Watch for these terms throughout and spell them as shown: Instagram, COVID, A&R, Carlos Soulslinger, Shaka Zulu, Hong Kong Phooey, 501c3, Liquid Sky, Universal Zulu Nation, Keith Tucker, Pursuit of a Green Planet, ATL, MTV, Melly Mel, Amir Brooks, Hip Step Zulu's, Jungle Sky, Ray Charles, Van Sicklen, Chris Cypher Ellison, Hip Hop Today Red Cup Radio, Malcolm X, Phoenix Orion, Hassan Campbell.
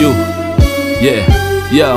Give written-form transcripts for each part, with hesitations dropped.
you. Yeah, yo.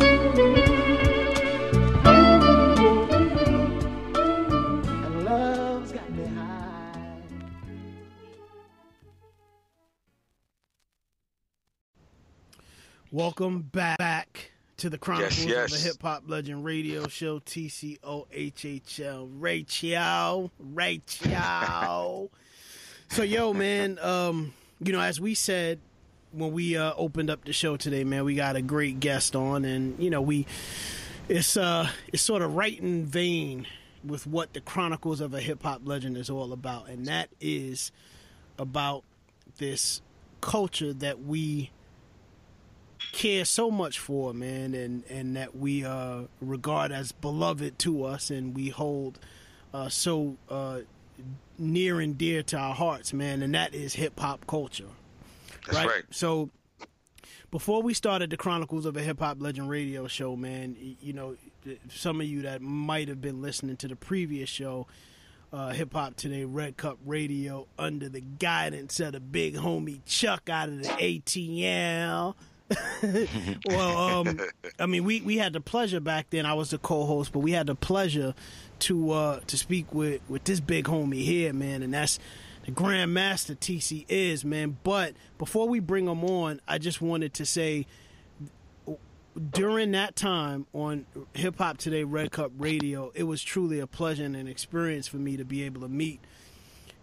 Welcome back to the Chronicles of a Hip Hop Legend radio show, TCOHHL. Rachel. So, yo, man, you know, as we said when we opened up the show today, man, we got a great guest on, and, you know, it's sort of right in vein with what the Chronicles of a Hip Hop Legend is all about, and that is about this culture that we care so much for, man, and that we regard as beloved to us, and we hold so near and dear to our hearts, man, and that is hip-hop culture. That's right. So before we started the Chronicles of a Hip Hop Legend radio show, man, you know, some of you that might have been listening to the previous show, Hip Hop Today Red Cup Radio, under the guidance of the big homie Chuck out of the ATL. Well, I mean, we had the pleasure back then. I was the co-host, but we had the pleasure to speak with this big homie here, man, and that's the Grandmaster TC is, man. But before we bring him on, I just wanted to say, during that time on Hip Hop Today Red Cup Radio, it was truly a pleasure and an experience for me to be able to meet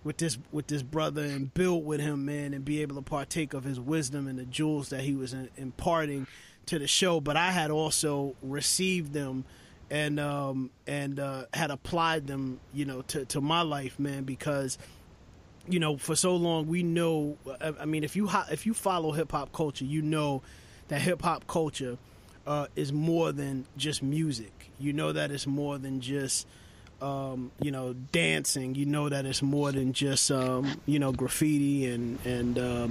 with this brother and build with him, man, and be able to partake of his wisdom and the jewels that he was imparting to the show. But I had also received them and had applied them, you know, to my life, man, because, you know, for so long we know, I mean, if you follow hip hop culture, you know that hip hop culture is more than just music. You know that it's more than just you know, dancing. You know that it's more than just you know, graffiti and you know,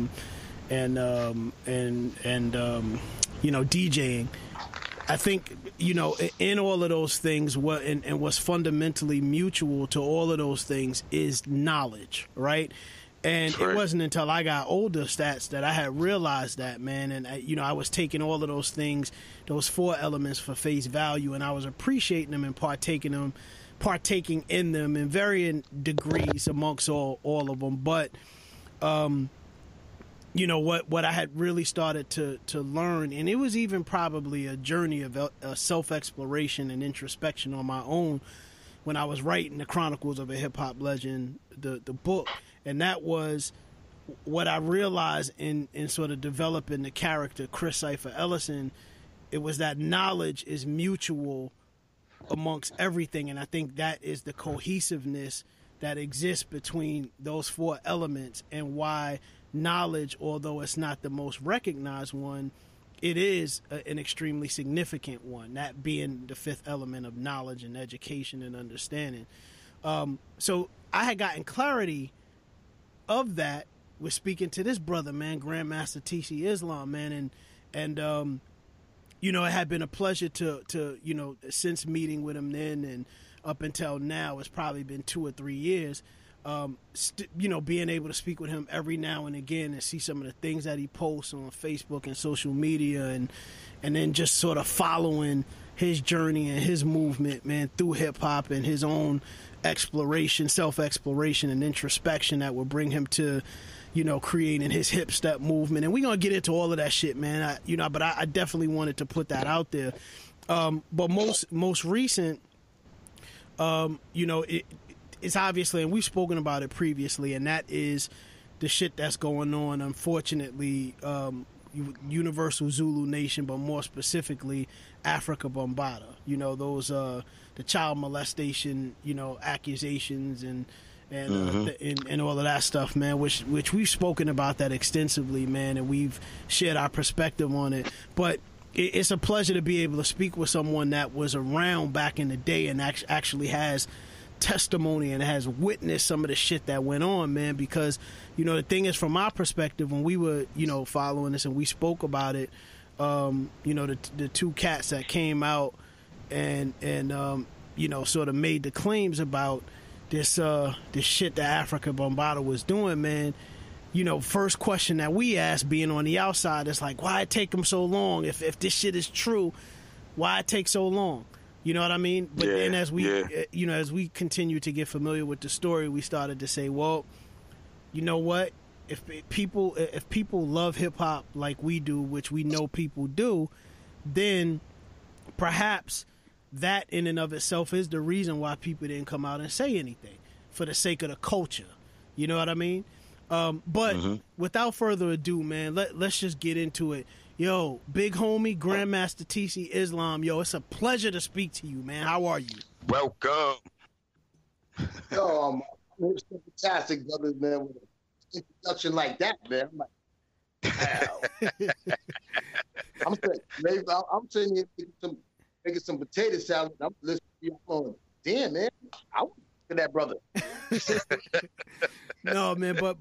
DJing. I think, you know, in all of those things, what and what's fundamentally mutual to all of those things is knowledge, right? And it wasn't until I got older, Stats, that I had realized that, man. And, you know, I was taking all of those things, those four elements, for face value, and I was appreciating them and partaking in them in varying degrees amongst all of them. But you know, what I had really started to learn, and it was even probably a journey of self-exploration and introspection on my own when I was writing the Chronicles of a Hip Hop Legend, the book. And that was what I realized in sort of developing the character Chris Cypher Ellison. It was that knowledge is mutual amongst everything, and I think that is the cohesiveness that exists between those four elements, and why knowledge, although it's not the most recognized one, it is an extremely significant one, that being the fifth element of knowledge and education and understanding. So I had gotten clarity of that with speaking to this brother, man, Grandmaster TC Islam, man, and you know, it had been a pleasure to you know, since meeting with him then and up until now, it's probably been 2 or 3 years, you know, being able to speak with him every now and again and see some of the things that he posts on Facebook and social media, and then just sort of following his journey and his movement, man, through hip-hop and his own exploration, self-exploration and introspection that will bring him to, you know, creating his hip step movement. And we're going to get into all of that shit, man. I definitely wanted to put that out there. But most recent, you know, it's obviously, and we've spoken about it previously, and that is the shit that's going on, unfortunately, Universal Zulu Nation, but more specifically Afrika Bambaataa. You know, those the child molestation, you know, accusations and all of that stuff, man, which we've spoken about that extensively, man, and we've shared our perspective on it. But it's a pleasure to be able to speak with someone that was around back in the day and actually has testimony and has witnessed some of the shit that went on, man, because, you know, the thing is, from our perspective, when we were, you know, following this and we spoke about it, you know, the two cats that came out and you know, sort of made the claims about this shit that Afrika Bambaataa was doing, man, you know, first question that we asked, being on the outside, is like, why it take them so long? If this shit is true, why it take so long? You know what I mean? But then as we continue to get familiar with the story, we started to say, well, you know what? If people love hip hop like we do, which we know people do, then perhaps that in and of itself is the reason why people didn't come out and say anything, for the sake of the culture. You know what I mean? But without further ado, man, let's just get into it. Yo, big homie, Grandmaster TC Islam. Yo, it's a pleasure to speak to you, man. How are you? Welcome. Yo, it's fantastic, brother, man, with an introduction like that, man. I'm like, wow. I'm sitting here making some potato salad. I'm listening to you. I'm going, damn, man, I want to that brother. No, man, but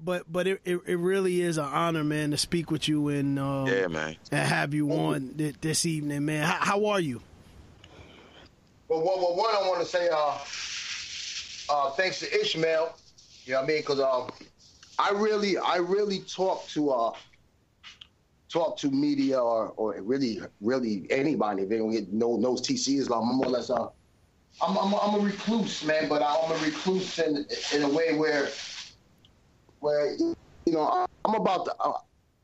it really is an honor, man, to speak with you and have you on this evening, man. How are you? Well, one, I want to say thanks to Ishmael. You know what I mean? Because I really talk to media or really anybody. If they don't get knows TC Islam, I'm more or less I'm a recluse, man. But I'm a recluse in a way where, you know, I'm about to,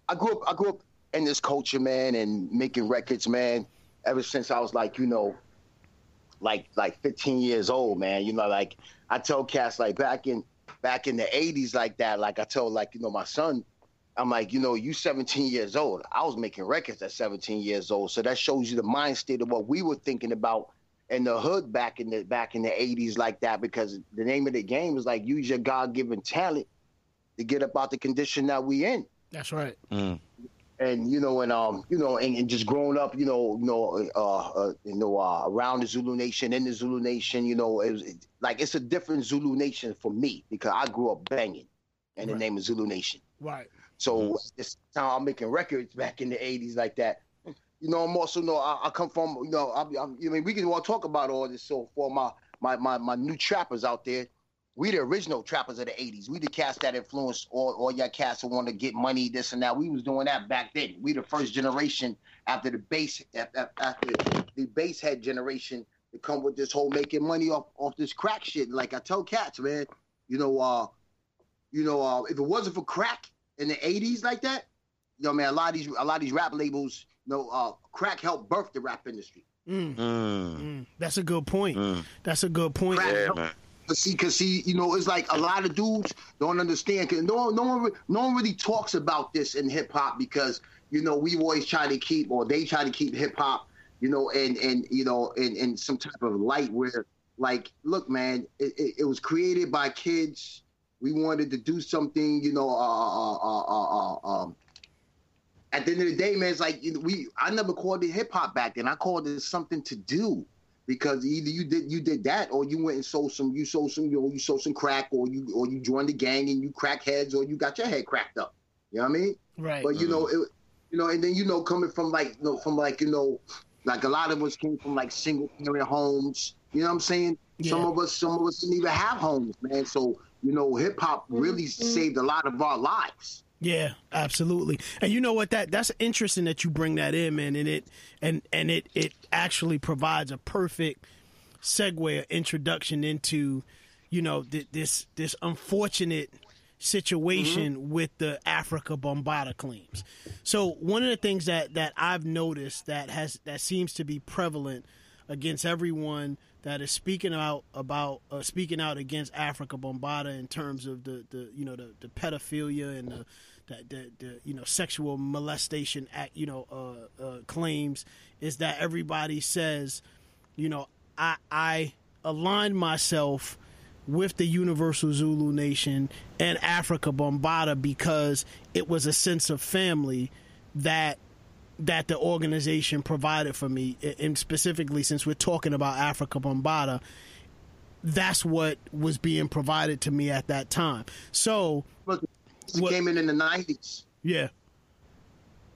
I grew up in this culture, man, and making records, man, ever since I was like, you know, like 15 years old, man. You know, like I tell cats, like back in the 80s, like that, like I tell, like, you know, my son, I'm like, you know, you 17 years old. I was making records at 17 years old. So that shows you the mind state of what we were thinking about in the hood back in the 80s, like that, because the name of the game was like, use your God-given talent to get up out the condition that we in. That's right. Mm. And you know, and just growing up, around the Zulu Nation, in the Zulu Nation, you know, it was it's a different Zulu Nation for me, because I grew up banging in the name of Zulu Nation. Right. So this time I'm making records back in the 80s, like that. You know, I'm also, you know, I come from, you know, we can all talk about all this. So for my new trappers out there, we the original trappers of the 80s. We the cats that influenced all your cats who want to get money, this and that. We was doing that back then. We the first generation after the bass head generation to come with this whole making money off this crack shit. Like I tell cats, man, if it wasn't for crack in the 80s, like that, you know, man, a lot of these rap labels, you know, crack helped birth the rap industry. Mm. Mm. Mm. That's a good point. Mm. That's a good point. Cause see, you know, it's like a lot of dudes don't understand. Cause no one really talks about this in hip hop, because, you know, they try to keep hip hop, you know, and some type of light where, like, look, man, it was created by kids. We wanted to do something, you know. At the end of the day, man, it's like I never called it hip hop back then. I called it something to do. Because either you did that, or you went and sold some crack, or you joined the gang and you crack heads, or you got your head cracked up. You know what I mean? Right. But you know, coming from like a lot of us came from like single parent homes. You know what I'm saying? Yeah. Some of us didn't even have homes, man. So, you know, hip hop really saved a lot of our lives. Yeah, absolutely. And you know what, that's interesting that you bring that in, man, and it actually provides a perfect segue or introduction into, you know, this unfortunate situation with the Afrika Bambaataa claims. So one of the things that I've noticed that seems to be prevalent against everyone that is speaking out against Afrika Bambaataa in terms of the pedophilia and the the you know, sexual molestation act, you know, claims is that everybody says, you know, I aligned myself with the Universal Zulu Nation and Afrika Bambaataa because it was a sense of family that the organization provided for me. And specifically, since we're talking about Afrika Bambaataa, that's what was being provided to me at that time. So it came in the 90s. Yeah.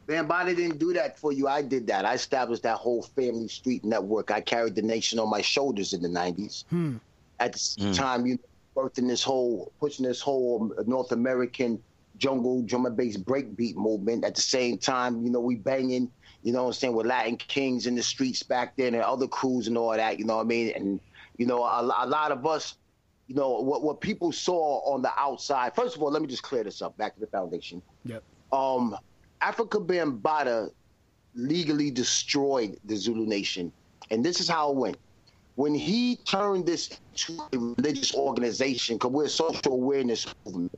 Bambaataa didn't do that for you. I did that. I established that whole family street network. I carried the nation on my shoulders in the 90s. Hmm. At the same time, you know, birthing this whole, pushing this whole North American jungle drum and bass breakbeat movement. At the same time, you know, we banging, you know what I'm saying, with Latin Kings in the streets back then and other crews and all that, you know what I mean? And, you know, a lot of us, you know, what people saw on the outside. First of all, let me just clear this up, back to the foundation. Yep. Afrika Bambaataa legally destroyed the Zulu Nation. And this is how it went. When he turned this into a religious organization, because we're a social awareness movement,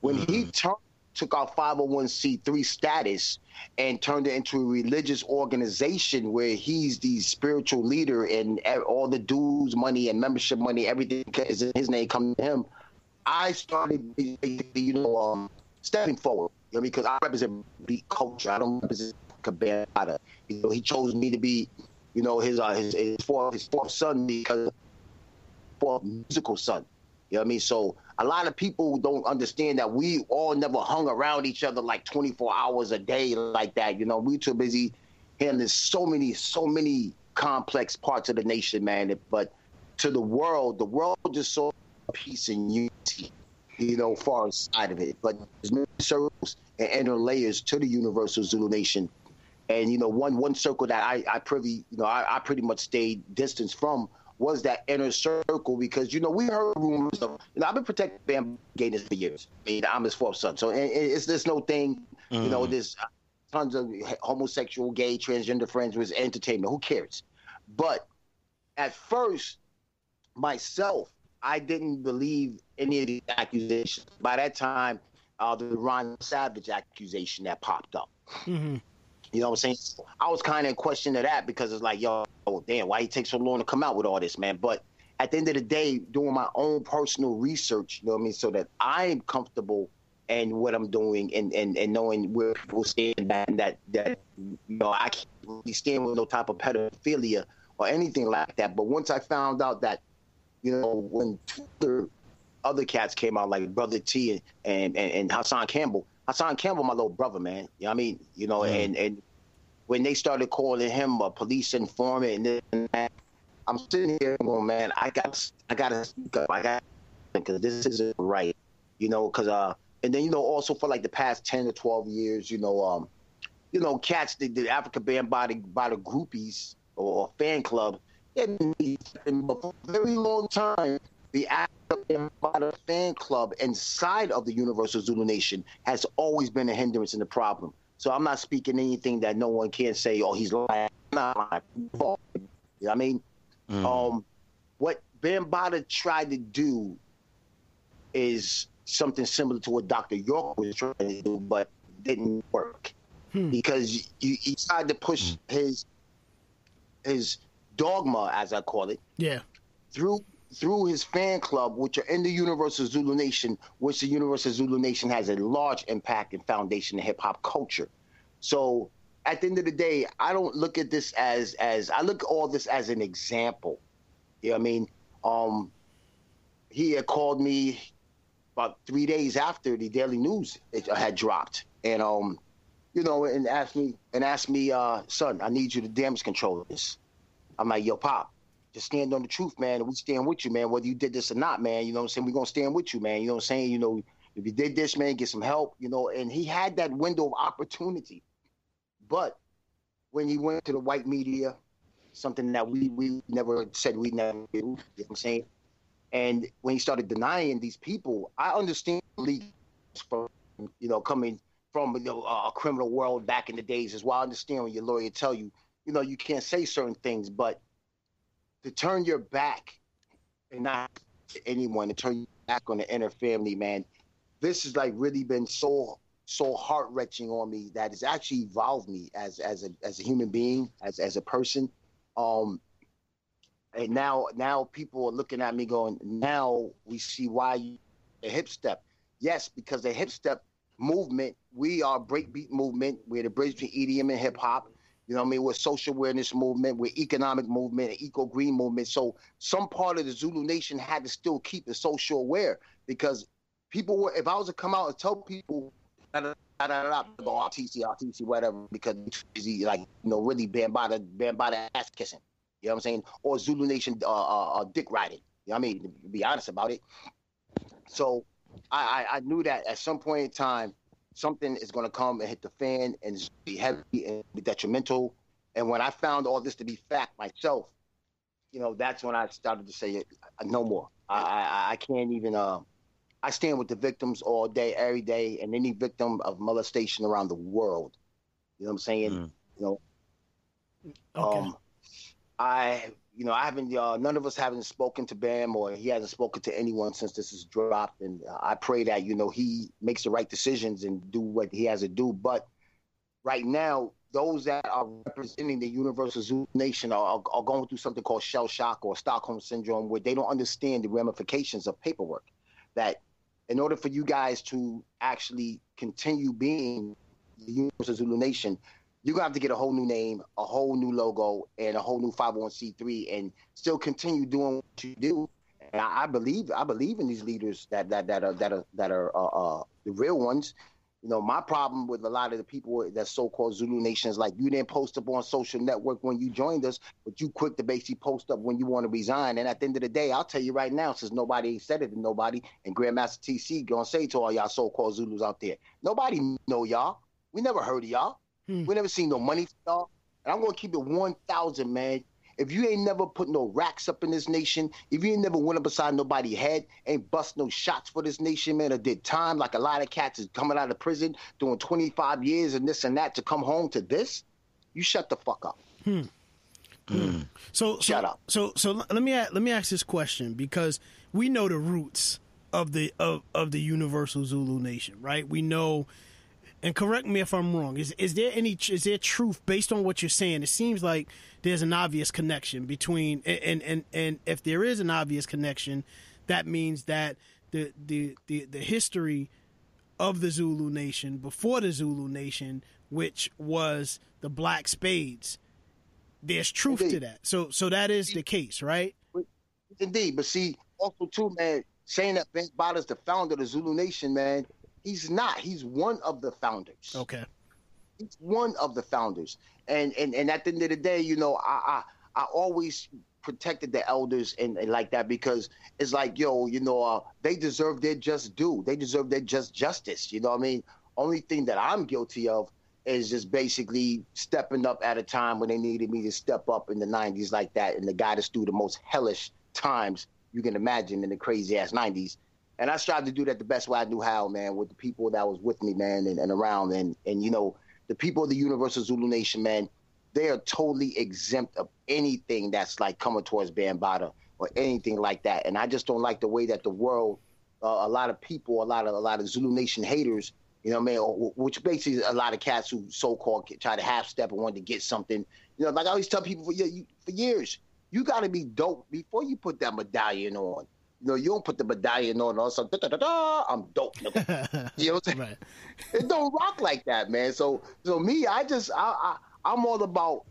when he took our 501c3 status and turned it into a religious organization where he's the spiritual leader and all the dues money and membership money, everything is in his name, coming to him, I started basically, you know, stepping forward, you know, because I represent beat culture. I don't represent Kabata. You know, he chose me to be, you know, his fourth son, because fourth musical son. You know what I mean? So a lot of people don't understand that we all never hung around each other like 24 hours a day like that. You know, we too busy handling so many complex parts of the nation, man. But to the world just saw peace and unity, you know, far inside of it. But there's many circles and inner layers to the Universal Zulu Nation. And, you know, one circle that I pretty much stayed distanced from was that inner circle, because, you know, we heard rumors of, you know, I've been protecting Bam Gators for years. I mean, I'm his fourth son. So it's this no thing, you know, there's tons of homosexual, gay, transgender friends with entertainment. Who cares? But at first, myself, I didn't believe any of the accusations. By that time, the Ron Savage accusation that popped up. Mm-hmm. You know what I'm saying? I was kind of in question of that because it's like, yo, damn, why he take so long to come out with all this, man? But at the end of the day, doing my own personal research, you know what I mean, so that I'm comfortable in what I'm doing and knowing where people stand, that you know, I can't really stand with no type of pedophilia or anything like that. But once I found out that, you know, when other cats came out, like Brother T and Hassan Campbell, my little brother, man. You know what I mean? You know, and when they started calling him a police informant and this and that, I'm sitting here going, man, I gotta speak up. I got, because this isn't right, you know. Because and then, you know, also for like the past 10 to 12 years, you know, cats, the Afrika Bambaataa by the groupies or fan club, but for a very long time, the Afrika Bambaataa fan club inside of the Universal Zulu Nation has always been a hindrance and a problem. So I'm not speaking anything that no one can say, oh, he's lying. I'm not lying. You know what I mean? What Bambaataa tried to do is something similar to what Dr. York was trying to do, but didn't work. Because he tried to push his dogma, as I call it, through his fan club, which are in the Universal Zulu Nation, which the Universal Zulu Nation has a large impact and foundation in hip-hop culture. So at the end of the day, I don't look at this as I look at all this as an example. You know what I mean? He had called me about 3 days after the Daily News had dropped, and you know, and asked me, son, I need you to damage control this. I'm like, yo, Pop, just stand on the truth, man, and we stand with you, man, whether you did this or not, man, you know what I'm saying? We're going to stand with you, man, you know what I'm saying? You know, if you did this, man, get some help, you know, and he had that window of opportunity. But when he went to the white media, something that we never said we never knew, you know what I'm saying? And when he started denying these people, I understand, you know, coming from, you know, a criminal world back in the days as well. I understand when your lawyer tell you, you know, you can't say certain things, but to turn your back and not to anyone, to turn your back on the inner family, man, this has like really been so heart-wrenching on me that it's actually evolved me as a human being, as a person. And now people are looking at me going, now we see why you the hip step. Yes, because the hip step movement, we are breakbeat movement. We're the bridge between EDM and hip hop. You know what I mean? We're social awareness movement, we're economic movement, an eco-green movement. So some part of the Zulu Nation had to still keep the social aware, because people were, if I was to come out and tell people go RTC, whatever, because it's like, you know, really Bambaataa ass kissing. You know what I'm saying? Or Zulu Nation dick riding. You know what I mean? To be honest about it. So I knew that at some point in time, something is going to come and hit the fan and be heavy and be detrimental. And when I found all this to be fact myself, you know, that's when I started to say, no more. I can't even, I stand with the victims all day, every day, and any victim of molestation around the world. You know what I'm saying? Mm. You know, okay. I haven't, none of us haven't spoken to Bam, or he hasn't spoken to anyone since this is dropped. And I pray that, you know, he makes the right decisions and do what he has to do. But right now, those that are representing the Universal Zulu Nation are going through something called shell shock or Stockholm Syndrome, where they don't understand the ramifications of paperwork. That in order for you guys to actually continue being the Universal Zulu Nation, you're going to have to get a whole new name, a whole new logo, and a whole new 501c3, and still continue doing what you do. And I believe in these leaders that are the real ones. You know, my problem with a lot of the people that so-called Zulu Nations, like, you didn't post up on social network when you joined us, but you quick to basically post up when you want to resign. And at the end of the day, I'll tell you right now, since nobody ain't said it to nobody, and Grandmaster TC going to say to all y'all so-called Zulus out there, nobody know y'all. We never heard of y'all. We never seen no money for y'all. And I'm going to keep it 1,000, man. If you ain't never put no racks up in this nation, if you ain't never went up beside nobody's head, ain't bust no shots for this nation, man, or did time like a lot of cats is coming out of prison, doing 25 years and this and that to come home to this, you shut the fuck up. So shut up. So let me ask this question, because we know the roots of the Universal Zulu Nation, right? We know. And correct me if I'm wrong. Is there truth based on what you're saying? It seems like there's an obvious connection between, and if there is an obvious connection, that means that the history of the Zulu Nation before the Zulu Nation, which was the Black Spades, there's truth indeed to that. So that is the case, right? Indeed, but see, also too, man, saying that Bambaataa is the founder of the Zulu Nation, man. He's not. He's one of the founders. Okay. He's one of the founders. And at the end of the day, you know, I always protected the elders and like that, because it's like, yo, you know, they deserve their just due. They deserve their just justice. You know what I mean? Only thing that I'm guilty of is just basically stepping up at a time when they needed me to step up in the 90s like that. And the guy that's through the most hellish times you can imagine in the crazy-ass 90s. And I strived to do that the best way I knew how, man, with the people that was with me, man, and around. And, you know, the people of the Universal Zulu Nation, man, they are totally exempt of anything that's, like, coming towards Bambaataa or anything like that. And I just don't like the way that the world, a lot of people, a lot of Zulu Nation haters, you know what I mean, which basically a lot of cats who so-called try to half-step and want to get something. You know, like I always tell people for years, you got to be dope before you put that medallion on. You know, you don't put the medallion on, all so I'm dope. Nigga. You know what I'm saying? Right. It don't rock like that, man. So me, I'm all about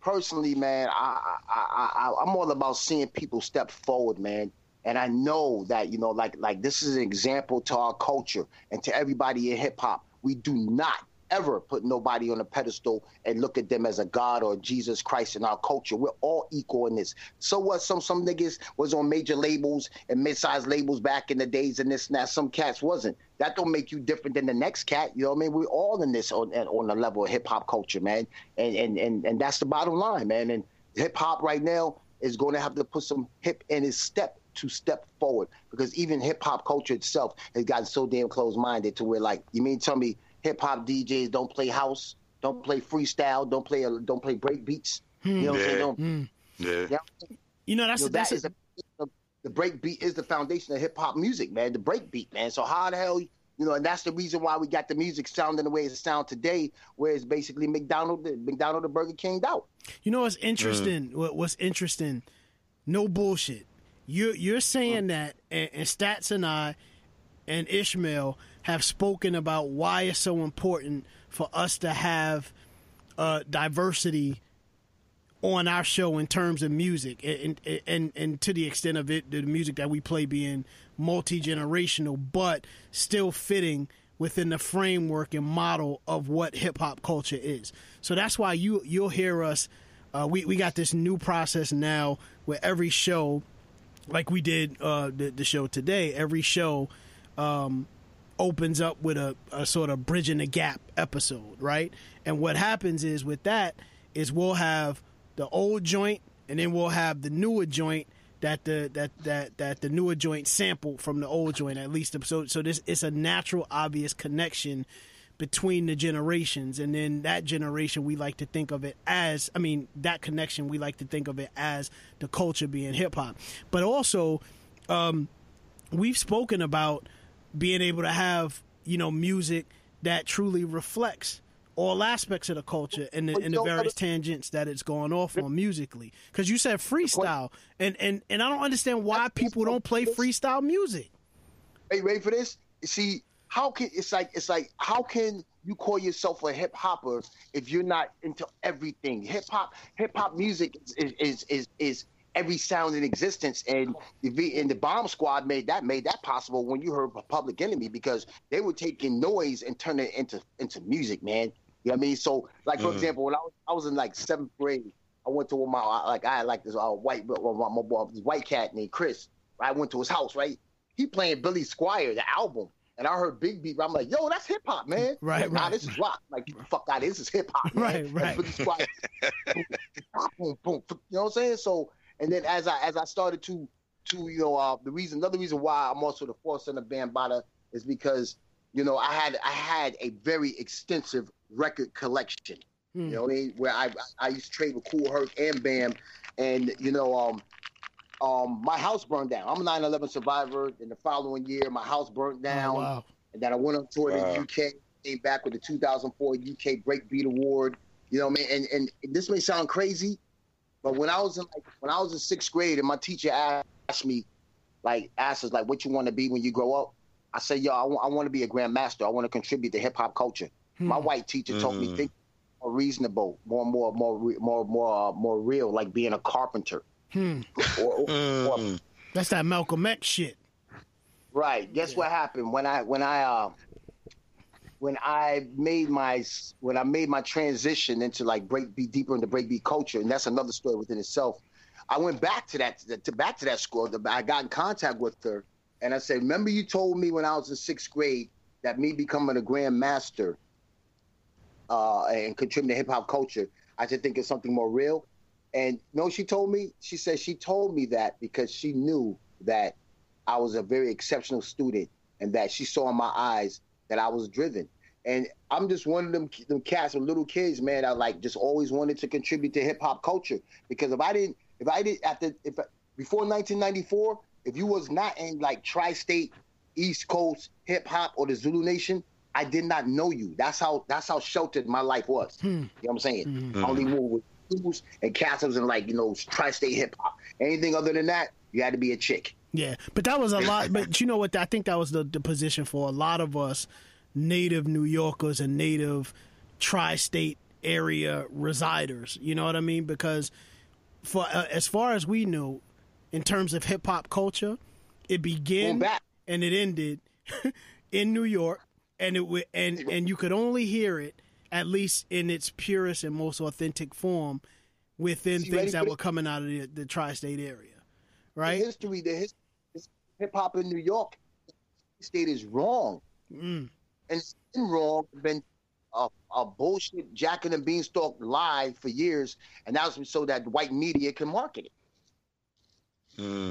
personally, man. I'm all about seeing people step forward, man. And I know that, you know, like this is an example to our culture and to everybody in hip hop. We do not ever put nobody on a pedestal and look at them as a god or Jesus Christ in our culture. We're all equal in this. So what? Some niggas was on major labels and mid-sized labels back in the days and this and that. Some cats wasn't. That don't make you different than the next cat. You know what I mean? We're all in this on the level of hip-hop culture, man. And that's the bottom line, man. And hip-hop right now is going to have to put some hip in his step to step forward, because even hip-hop culture itself has gotten so damn closed-minded to where, like, you mean tell me hip-hop DJs don't play house, don't play freestyle, don't play break beats. You know what I'm saying? You know, that's the break beat is the foundation of hip-hop music, man, the break beat, man. So how the hell You know, and that's the reason why we got the music sounding the way it sounds today, where it's basically McDonald's and Burger King'd out. You know what's interesting? What's interesting? No bullshit. You're saying that, and Stats and I and Ishmael have spoken about why it's so important for us to have diversity on our show in terms of music, and to the extent of it, the music that we play being multi-generational, but still fitting within the framework and model of what hip-hop culture is. So that's why you'll hear us. We got this new process now where every show, like we did the show today, every show opens up with a sort of bridging the gap episode, right? And what happens is with that is we'll have the old joint, and then we'll have the newer joint that the newer joint sampled from the old joint, at least. So this it's a natural, obvious connection between the generations, and then that generation we like to think of it as, I mean, that connection we like to think of it as the culture being hip hop. But also, we've spoken about being able to have, you know, music that truly reflects all aspects of the culture and the various tangents that it's going off on musically. Because you said freestyle, and I don't understand why people don't play freestyle music. Hey, ready for this? See, how can it's like how can you call yourself a hip hopper if you're not into everything? Hip hop music is every sound in existence, and the Bomb Squad made that possible when you heard Public Enemy, because they were taking noise and turning it into music, man. You know what I mean? So, like, for example, when I was in like 7th grade, I went to this white cat named Chris. I went to his house, right? He playing Billy Squire, the album. And I heard Big Beat. I'm like, yo, that's hip hop, man. Right, like, right. Nah, this is rock. Like, get the fuck out of here. This is hip hop, man. Right, right. Boom, boom. You know what I'm saying? So, and then as I started to you know, another reason why I'm also the fourth son of Bambaataa is because, you know, I had a very extensive record collection. You know what I mean? Where I used to trade with Cool Herc and Bam, and you know, my house burned down. I'm a 9/11 survivor, and the following year my house burned down. Oh, wow. And then I went on tour to the UK, came back with the 2004 UK Breakbeat Award. You know what I mean? And this may sound crazy, but when I was in 6th grade, and my teacher asked us, what you want to be when you grow up? I said, yo, I want to be a grandmaster. I want to contribute to hip hop culture. My white teacher told me think more reasonable, more real, like being a carpenter. Or that's that Malcolm X shit. Right. Guess what happened when I made my transition into like breakbeat, deeper into breakbeat culture, and that's another story within itself. I went back to that school. I got in contact with her, and I said, "Remember, you told me when I was in 6th grade that me becoming a grandmaster and contributing to hip hop culture, I should think of something more real." And no, she told me that because she knew that I was a very exceptional student, and that she saw in my eyes that I was driven. And I'm just one of them cats with little kids, man. I like just always wanted to contribute to hip hop culture, because before 1994, if you was not in like tri-state, East Coast hip hop or the Zulu Nation, I did not know you. That's how sheltered my life was. You know what I'm saying? I only moved with Zulu's and castles and like, you know, tri-state hip hop. Anything other than that, you had to be a chick. Yeah, but that was a lot. But you know what? I think that was the position for a lot of us native New Yorkers and native tri-state area residers. You know what I mean? Because for as far as we knew, in terms of hip-hop culture, it began and it ended in New York. And you could only hear it, at least in its purest and most authentic form, within things that were coming out of the tri-state area. Right? The history hip-hop in New York state is wrong. And it's been wrong. It's been a bullshit Jack and the Beanstalk lie for years, and that was so that white media can market it. You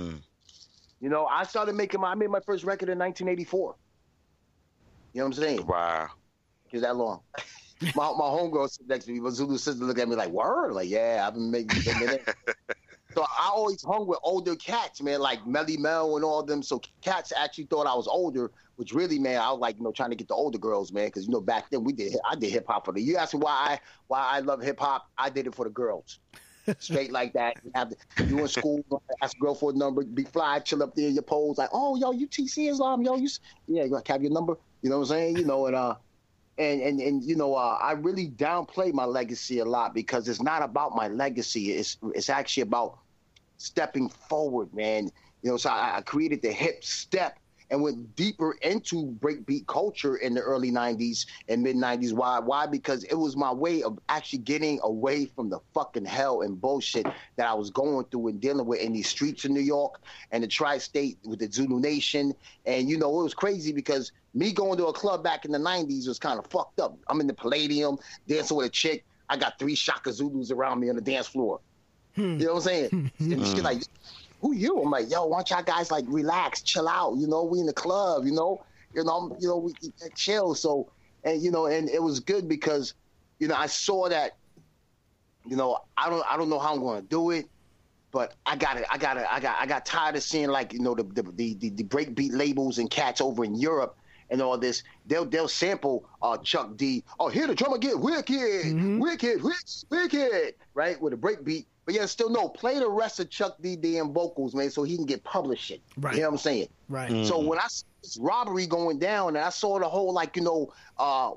know, I made my first record in 1984. You know what I'm saying? Wow. It's that long. My homegirl sitting next to me, my Zulu sister, looked at me like, word? Like, yeah, I've been making it. So I always hung with older cats, man, like Melly Mel and all them. So cats actually thought I was older, which really, man, I was like, you know, trying to get the older girls, man, because, you know, back then I did hip hop for the. You asked me why I love hip hop. I did it for the girls. Straight like that. You in school, ask a girl for a number, be fly, chill up there in your polls, like, oh, yo, you TC Islam, yo, you, yeah, you have your number, you know what I'm saying? You know, and you know, I really downplay my legacy a lot because it's not about my legacy. It's actually about stepping forward, man. You know, so I created the Hip Step and went deeper into breakbeat culture in the early 90s and mid 90s. Why? Because it was my way of actually getting away from the fucking hell and bullshit that I was going through and dealing with in these streets of New York and the tri-state with the Zulu Nation. And, you know, it was crazy because me going to a club back in the 90s was kind of fucked up. I'm in the Palladium, dancing with a chick. I got 3 Shaka Zulus around me on the dance floor. You know what I'm saying? And she's like, who you? I'm like, yo, why don't y'all guys like relax, chill out? You know, we in the club, you know, we chill. So, and you know, and it was good because, you know, I saw that, you know, I don't know how I'm going to do it, but I got tired of seeing like, you know, the breakbeat labels and cats over in Europe and all this. They'll sample Chuck D. Oh, here the drummer get wicked, wicked, right, with a breakbeat. But yeah, still no. Play the rest of Chuck D damn vocals, man, so he can get published. Right. You know what I'm saying? Right. Mm-hmm. So when I saw this robbery going down, and I saw the whole like, you know,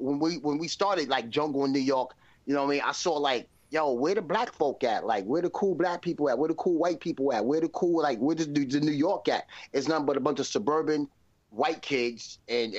when we started like Jungle in New York, you know what I mean? I saw like, yo, where the black folk at? Like, where the cool black people at? Where the cool white people at? Where the cool like, where the New York at? It's nothing but a bunch of suburban white kids and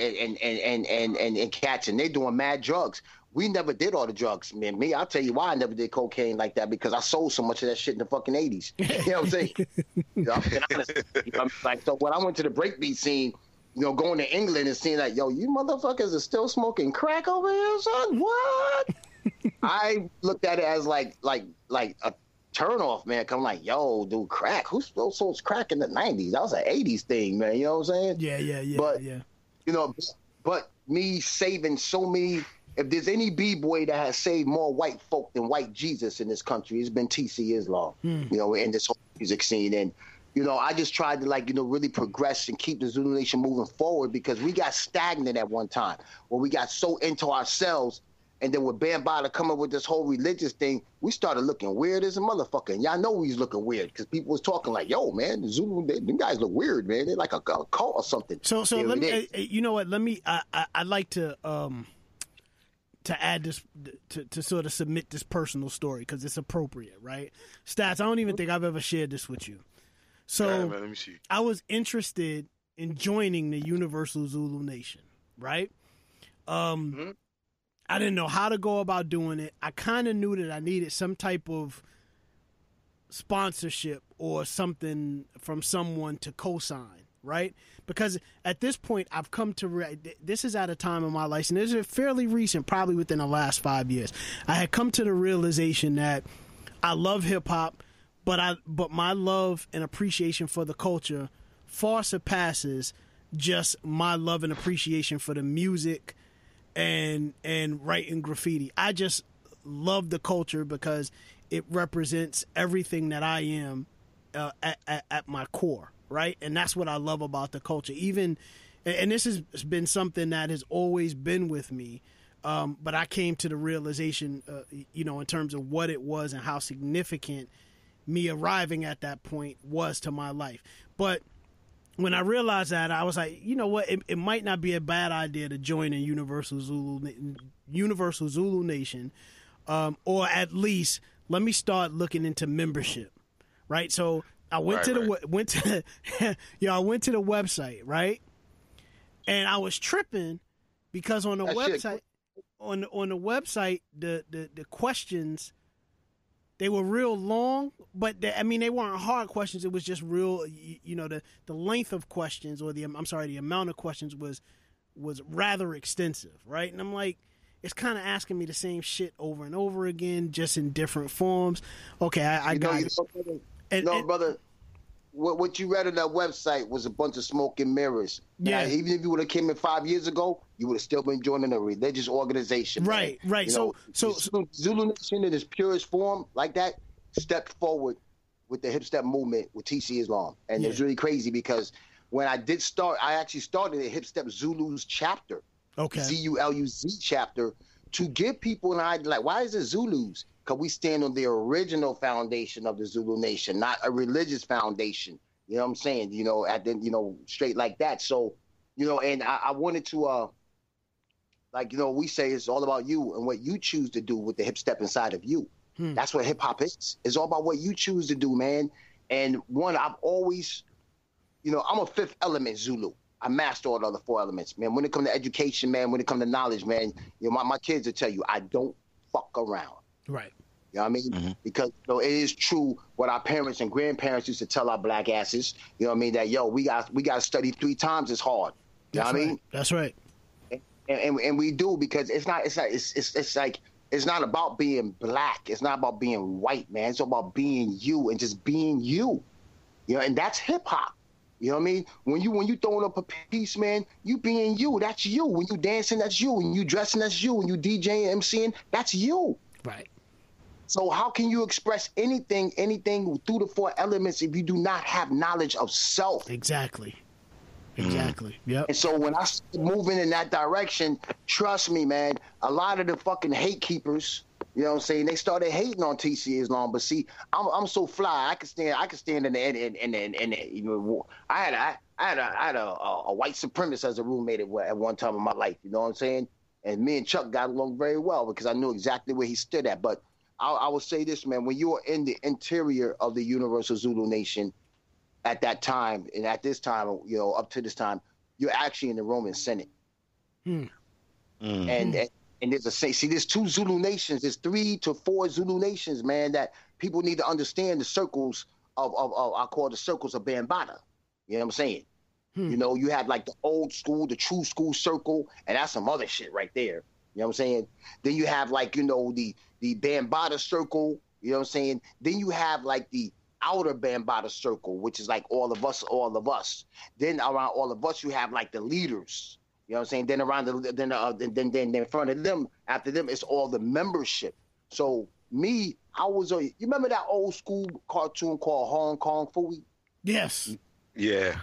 cats, and they doing mad drugs. We never did all the drugs, man. Me, I'll tell you why I never did cocaine like that, because I sold so much of that shit in the fucking 80s. You know what I'm saying? You know, I'm being honest. You know what I'm like, so when I went to the breakbeat scene, you know, going to England and seeing like, yo, you motherfuckers are still smoking crack over here, son? What? I looked at it as like a turnoff, man. I'm like, yo, dude, crack. Who still sold crack in the 90s? That was an 80s thing, man. You know what I'm saying? Yeah. But, you know, but me saving so many. If there's any B-boy that has saved more white folk than white Jesus in this country, it's been TC Islam, you know, in this whole music scene. And, you know, I just tried to, like, you know, really progress and keep the Zulu Nation moving forward because we got stagnant at one time where we got so into ourselves. And then with Bambaataa coming with this whole religious thing, we started looking weird as a motherfucker. And y'all know we was looking weird because people was talking like, "Yo, man, the Zulu, them guys look weird, man. They're like a cult or something." So let me, you know what? Let me. I'd like to add this, to sort of submit this personal story because it's appropriate, right? Stats, I don't even think I've ever shared this with you. So all right, man, let me see. I was interested in joining the Universal Zulu Nation, right? I didn't know how to go about doing it. I kind of knew that I needed some type of sponsorship or something from someone to co-sign, right? Because at this point, I've come to this is at a time in my life, and this is fairly recent, probably within the last 5 years. I had come to the realization that I love hip hop, but my love and appreciation for the culture far surpasses just my love and appreciation for the music and writing graffiti. I just love the culture because it represents everything that I am at my core. Right. And that's what I love about the culture. Even, and this has been something that has always been with me. But I came to the realization, you know, in terms of what it was and how significant me arriving at that point was to my life. But when I realized that, I was like, you know what, it might not be a bad idea to join a Universal Zulu Nation. Or at least let me start looking into membership. Right. So I went to the website, right? And I was tripping because on the website, on the website, the questions, they were real long, but they weren't hard questions. It was just real, you know, the length of questions, or the amount of questions was rather extensive, right? And I'm like, it's kind of asking me the same shit over and over again, just in different forms. Okay, I got it. No, brother, what you read on that website was a bunch of smoke and mirrors. Yeah. Now, even if you would have came in 5 years ago, you would have still been joining a religious organization. Right, man. Right. You know, Zulu Nation in its purest form, like that, stepped forward with the hip step movement with TC Islam. And it's really crazy because when I did start, I actually started a Hip Step Zulu's chapter, Z-U-L-U-Z chapter, to give people an idea, like, why is it Zulus? Because we stand on the original foundation of the Zulu Nation, not a religious foundation. You know what I'm saying? You know, at the, you know, straight like that. So, you know, and I wanted to, like, you know, we say it's all about you and what you choose to do with the hip step inside of you. That's what hip hop is. It's all about what you choose to do, man. And one, I've always, you know, I'm a fifth element Zulu. I master all the other four elements, man. When it comes to education, man, when it comes to knowledge, man, you know, my kids will tell you, I don't fuck around. Right. You know what I mean? Because, you know, it is true what our parents and grandparents used to tell our black asses, you know what I mean, that, yo, we got to study 3 times as hard. You know what I mean? That's right. And we do, because it's not about being black. It's not about being white, man. It's about being you and just being you. You know, and that's hip hop. You know what I mean? When you throwing up a piece, man, you being you. That's you. When you dancing, that's you. When you dressing, that's you. When you DJing, MCing, that's you. Right. So how can you express anything through the four elements if you do not have knowledge of self? Exactly. Yep. And so when I started moving in that direction, trust me, man, a lot of the fucking hate keepers, you know what I'm saying, they started hating on TC Islam. But see, I'm so fly, I could stand in the end, and you know, I had a white supremacist as a roommate at one time in my life. You know what I'm saying? And me and Chuck got along very well because I knew exactly where he stood at. But I will say this, man, when you are in the interior of the Universal Zulu Nation at that time and at this time, you know, up to this time, you're actually in the Roman Senate. And there's there's 2 Zulu nations, there's 3 to 4 Zulu nations, man, that people need to understand the circles of I call the circles of Bambaataa. You know what I'm saying? You know, you have like the old school, the true school circle, and that's some other shit right there. You know what I'm saying? Then you have like, you know, the Bambaataa circle, you know what I'm saying? Then you have like the outer Bambaataa circle, which is like all of us. Then around all of us, you have like the leaders. You know what I'm saying? Then around then in front of them, after them, it's all the membership. So me, I was you remember that old school cartoon called Hong Kong Phooey? Yes. Yeah.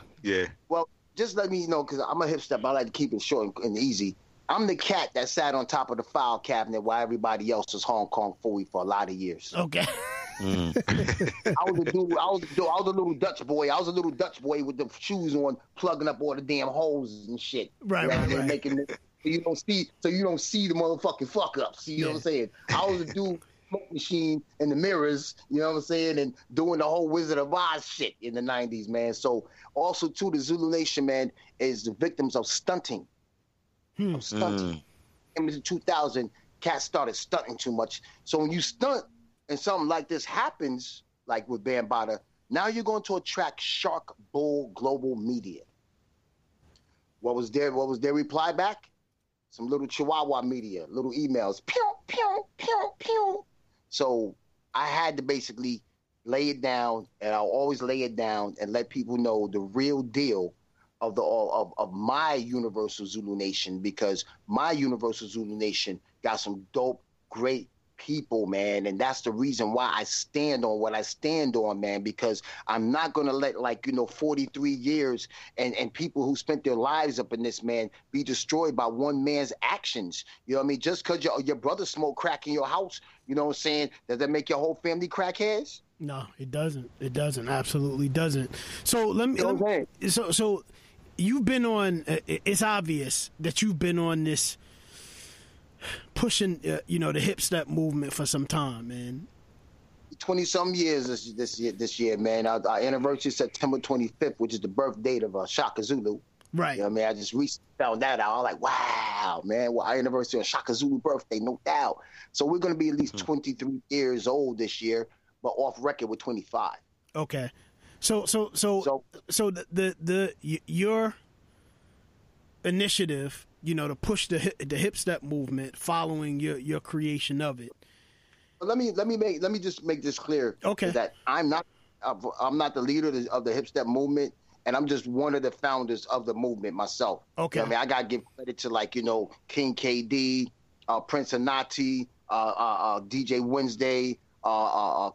Well, just let me know, because I'm a hip step. I like to keep it short and easy. I'm the cat that sat on top of the file cabinet while everybody else was Hong Kong Phooey for a lot of years. Okay. I was a little Dutch boy with the shoes on, plugging up all the damn holes and shit. Right. Making it, so you don't see the motherfucking fuck ups. You know what I'm saying? I was a dude smoke machine in the mirrors. You know what I'm saying? And doing the whole Wizard of Oz shit in the '90s, man. So also too, the Zulu Nation, man, is the victims of stunting. In 2000, cats started stunting too much. So when you stunt, and something like this happens, like with Bambaataa, now you're going to attract shark bull global media. What was their reply back? Some little chihuahua media, little emails. Pew, pew, pew, pew. So I had to basically lay it down, and I'll always lay it down and let people know the real deal of my Universal Zulu Nation, because my Universal Zulu Nation got some dope, great people, man, and that's the reason why I stand on what I stand on, man, because I'm not gonna let 43 years and people who spent their lives up in this, man, be destroyed by one man's actions. You know what I mean? Just because your brother smoked crack in your house, you know what I'm saying, does that make your whole family crackheads? No, it doesn't. It doesn't. Absolutely doesn't. So let me so you've been on. It's obvious that you've been on this, pushing the hip step movement for some time, man. 20-some years this year, man. Our anniversary is September 25th, which is the birth date of Shaka Zulu. Right. You know what I mean? I just recently found that out. I was like, wow, man. Well, our anniversary on Shaka Zulu birthday, no doubt. So we're going to be at least 23 years old this year, but off record with 25. Okay. So your initiative, you know, to push the hip step movement following your creation of it. Let me just make this clear. Okay. That I'm not the leader of the hip step movement, and I'm just one of the founders of the movement myself. Okay. You know what I mean, I gotta give credit to King KD, Prince Anati, DJ Wednesday,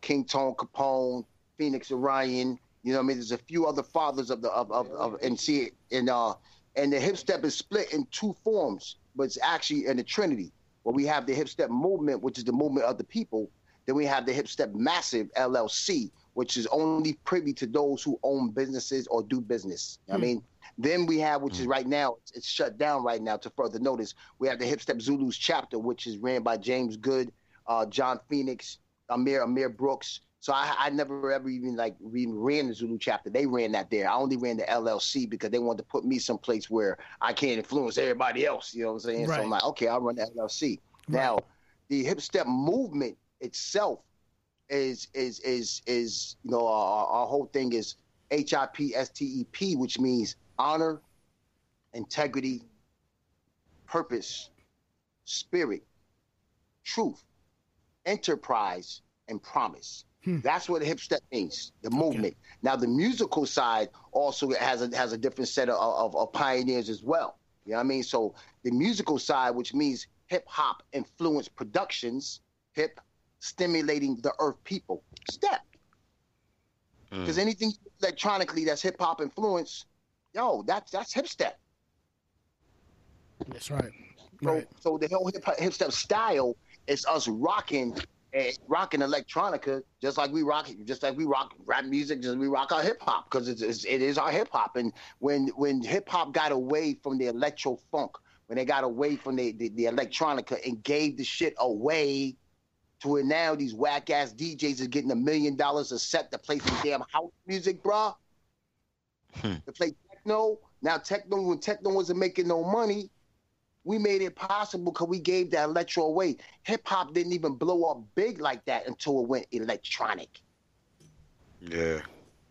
King Tone Capone, Phoenix Orion. You know what I mean? There's a few other fathers of NC, and the hip step is split in two forms, but it's actually in the Trinity, where we have the hip step movement, which is the movement of the people. Then we have the Hip Step Massive LLC, which is only privy to those who own businesses or do business. I mean, then we have, which is right now, it's shut down right now to further notice. We have the Hip Step Zulu's chapter, which is ran by James Good, John Phoenix, Amir Brooks. So I never ever even ran the Zulu chapter. They ran that there. I only ran the LLC because they wanted to put me someplace where I can't influence everybody else. You know what I'm saying? Right. So I'm like, okay, I'll run the LLC. Right. Now, the Hip Step movement itself is you know, our whole thing is HIPSTEP, which means honor, integrity, purpose, spirit, truth, enterprise, and promise. That's what the hip step means, the movement. Okay. Now the musical side also has a different set of pioneers as well. You know what I mean? So the musical side, which means hip hop influenced productions, hip stimulating the earth people step, because anything electronically that's hip hop influence, that's hip step. That's right. So the whole hip step style is us rocking electronica, just like we rock rap music, just like we rock our hip hop, because it is our hip hop. And when hip hop got away from the electro funk, when they got away from the electronica and gave the shit away. To where now these whack ass DJs are getting $1 million a set to play some damn house music, bruh. To play techno. Now when techno wasn't making no money, we made it possible because we gave that electro away. Hip hop didn't even blow up big like that until it went electronic. Yeah.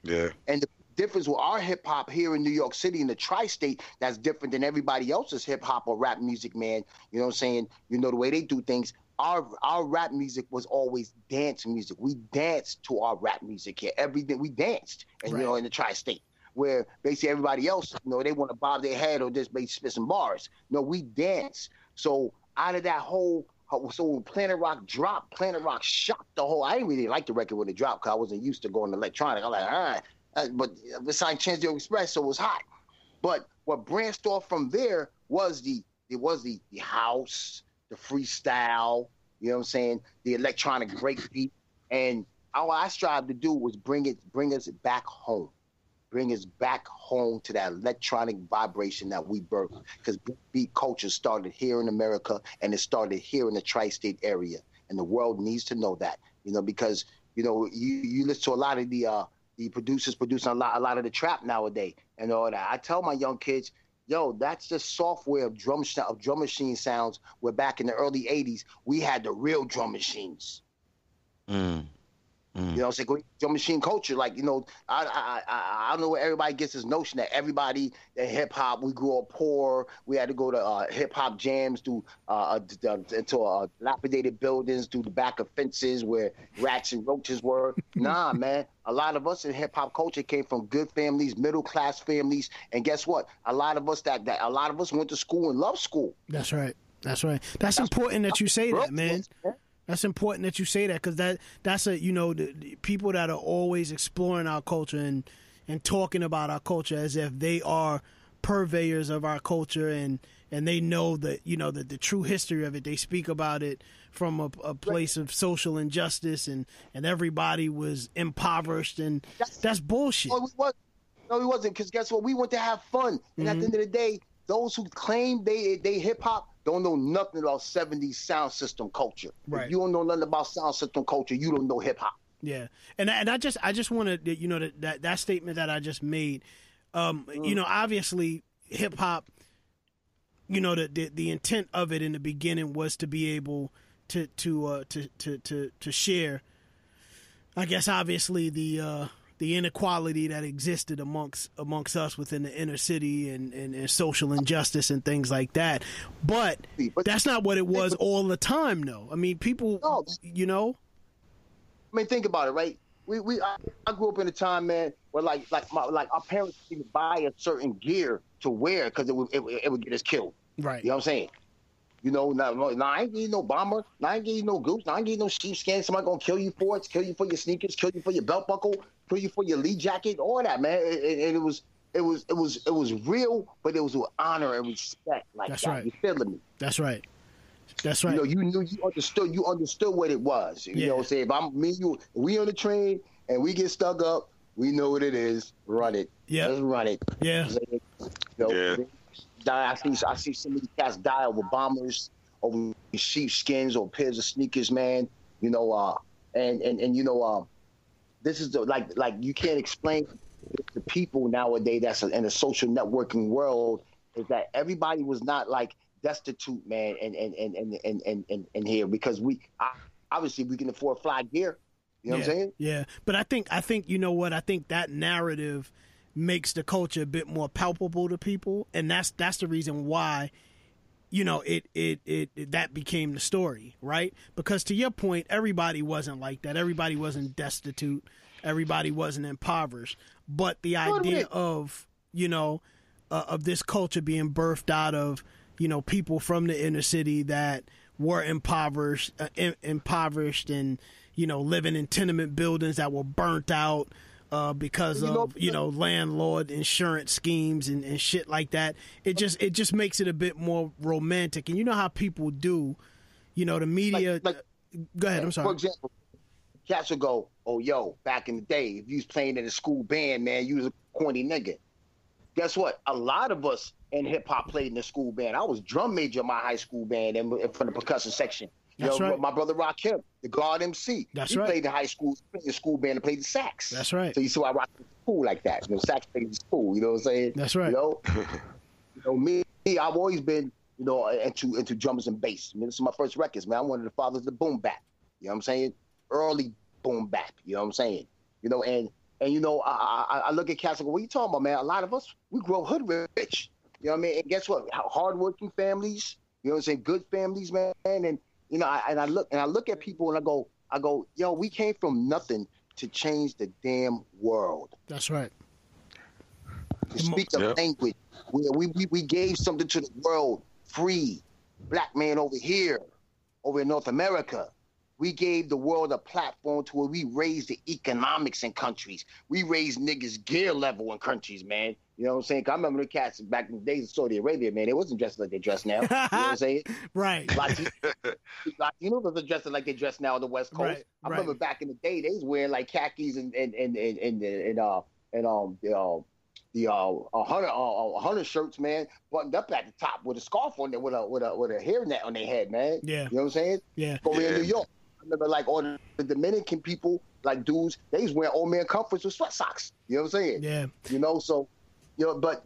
Yeah. And the difference with our hip hop here in New York City in the tri-state, that's different than everybody else's hip hop or rap music, man. You know what I'm saying? You know the way they do things. Our rap music was always dance music. We danced to our rap music here. Everything we danced, and you know, in the tri-state, where basically everybody else, you know, they want to bob their head or just basically spit some bars. No, we dance. So out of that whole, so Planet Rock dropped. Planet Rock shocked the whole. I didn't really like the record when it dropped because I wasn't used to going electronic. I'm like, all right, but it's like Chance the Express, so it was hot. But what branched off from there was the house. The freestyle, you know what I'm saying? The electronic breakbeat, and all I strived to do was bring us back home to that electronic vibration that we birthed. Because beat culture started here in America, and it started here in the tri-state area, and the world needs to know that, you know, because you know you listen to a lot of the producers producing a lot of the trap nowadays, and all that. I tell my young kids. That's just software of drum machine sounds, where back in the early 80s, we had the real drum machines. You know, it's like drum machine culture. Like, you know, I don't know where everybody gets this notion that everybody in hip-hop, we grew up poor, we had to go to hip-hop jams, into dilapidated buildings, through the back of fences where rats and roaches were. Nah, man. A lot of us in hip-hop culture came from good families, middle-class families, and guess what? A lot of us that went to school and loved school. That's right. That's right. That's important that you say that, man. That's important that you say that, because that's a, you know, the people that are always exploring our culture and talking about our culture as if they are purveyors of our culture and they know that, you know, the true history of it. They speak about it from a place of social injustice and everybody was impoverished, and that's bullshit. No, it wasn't, because guess what? We went to have fun. And at the end of the day, those who claim they hip-hop don't know nothing about 70s sound system culture. Right. If you don't know nothing about sound system culture, you don't know hip-hop. Yeah. And I just want to, you know, that statement that I just made, you know, obviously hip-hop, you know, the intent of it in the beginning was to be able to share, I guess, obviously the inequality that existed amongst us within the inner city and social injustice and things like that. But that's not what it was all the time, though. I mean, people, you know. I mean, think about it, right? I grew up in a time, man, where like our parents didn't buy a certain gear to wear because it would get us killed. Right. You know what I'm saying? You know, now I ain't getting no bomber. Now I ain't getting no goose. Now I ain't getting no sheepskin. Somebody gonna kill you for it. Kill you for your sneakers. Kill you for your belt buckle. put you for your Lee jacket, all that, man. It was real, but it was with honor and respect. Like that's that. Right. You feeling me? That's right. That's right. You know, you knew, you understood what it was. You know what I'm saying? If I'm me, you, we on the train and we get stuck up, we know what it is. Run it. Yeah. Let's run it. Yeah. You know, I see some of these cats die over bombers, over sheepskins, or pairs of sneakers, man. You know, and you know, this is the, like you can't explain to people nowadays that's in the social networking world is that everybody was not like destitute, man, and here, because obviously we can afford fly gear. You know what I'm saying? Yeah, but I think you know what? I think that narrative makes the culture a bit more palpable to people, and that's the reason why, you know, it that became the story, right? Because to your point, everybody wasn't like that. Everybody wasn't destitute. Everybody wasn't impoverished. But the idea of, you know, of this culture being birthed out of, you know, people from the inner city that were impoverished, and, you know, living in tenement buildings that were burnt out because of, you know, landlord insurance schemes and shit like that. It just makes it a bit more romantic. And you know how people do, you know, the media. Go ahead. I'm sorry. For example, cats will go, oh, yo, back in the day, if you was playing in a school band, man, you was a corny nigga. Guess what? A lot of us in hip-hop played in the school band. I was drum major in my high school band and from the percussion section. You know, my brother Rakim, the guard MC. He played the high school, played the school band, and played the sax. That's right. So you see why I rocked the school like that. You know, sax played the school, you know what I'm saying? That's right. You know, me, I've always been, you know, into drums and bass. I mean, this is my first records, man. I'm one of the fathers of the boom bap. You know what I'm saying? Early boom bap, you know what I'm saying? You know, and you know, I look at cats and go, what are you talking about, man? A lot of us, we grow hood rich. You know what I mean? And guess what? Hardworking families, you know what I'm saying? Good families, man. And you know, I look at people and I go, yo, we came from nothing to change the damn world. That's right. To speak the language, we gave something to the world. Free black man over here, over in North America. We gave the world a platform to where we raised the economics in countries. We raised niggas' gear level in countries, man. You know what I'm saying? I remember the cats back in the days of Saudi Arabia, man. They wasn't dressed like they dress now. You know what I'm saying? Right. Latinos wasn't dressed like they dress now on the West Coast. Right, I remember back in the day, they was wearing like khakis and hunter shirts, man, buttoned up at the top with a scarf on there, with a hairnet on their head, man. Yeah. You know what I'm saying? Yeah. Over in New York, I remember like all the Dominican people, like dudes, they just wear old man comforts with sweat socks. You know what I'm saying? Yeah. You know, so, you know, but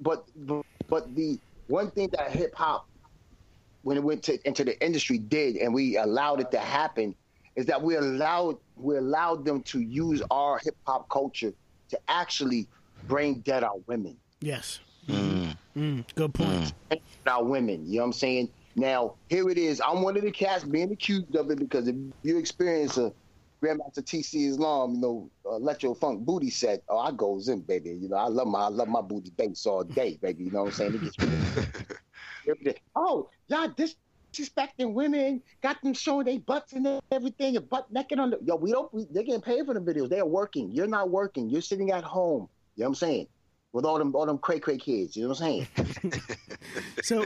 the one thing that hip hop, when it went into the industry, did, and we allowed it to happen, is that we allowed them to use our hip hop culture to actually brain dead our women. Yes. Good point. Brain dead our women. You know what I'm saying? Now, here it is. I'm one of the cats being accused of it because if you experience a Grandmaster TC Islam, you know, electro funk booty set. Oh, I goes in, baby. You know, I love my booty bass all day, baby. You know what I'm saying? It gets me. Oh, y'all disrespecting women, got them showing their butts and everything, and butt naked on the. Yo, they're getting paid for the videos. They're working. You're not working. You're sitting at home. You know what I'm saying? With all them cray-cray kids, you know what I'm saying? so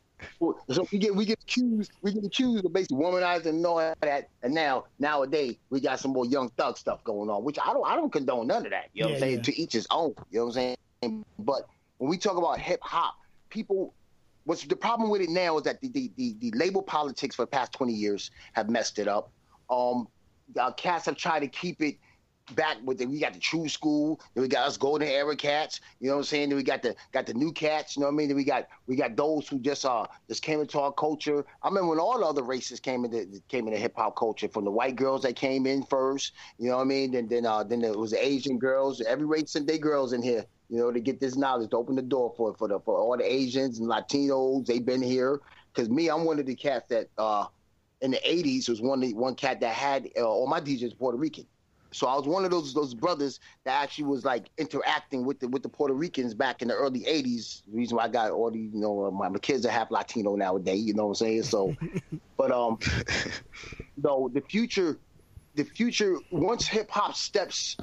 we get accused of basically womanizing and all that. And nowadays we got some more young thug stuff going on, which I don't condone none of that. You know what I'm saying? Yeah. To each his own. You know what I'm saying? But when we talk about hip hop, people, what's the problem with it now is that the label politics for the past 20 years have messed it up. Cats have tried to keep it back with we got the true school, then we got us golden era cats, you know what I'm saying? Then we got the new cats, you know what I mean? Then we got those who just came into our culture. I remember when all the other races came into hip hop culture, from the white girls that came in first, you know what I mean? Then it was the Asian girls, every race sent their girls in here, you know, to get this knowledge, to open the door for all the Asians and Latinos. They've been here because I'm one of the cats that in the '80s was one cat that had all my DJs Puerto Rican. So I was one of those brothers that actually was like interacting with the Puerto Ricans back in the early '80s. The reason why I got all these, you know, my kids are half Latino nowadays. You know what I'm saying? So, but no, the future. Once hip hop steps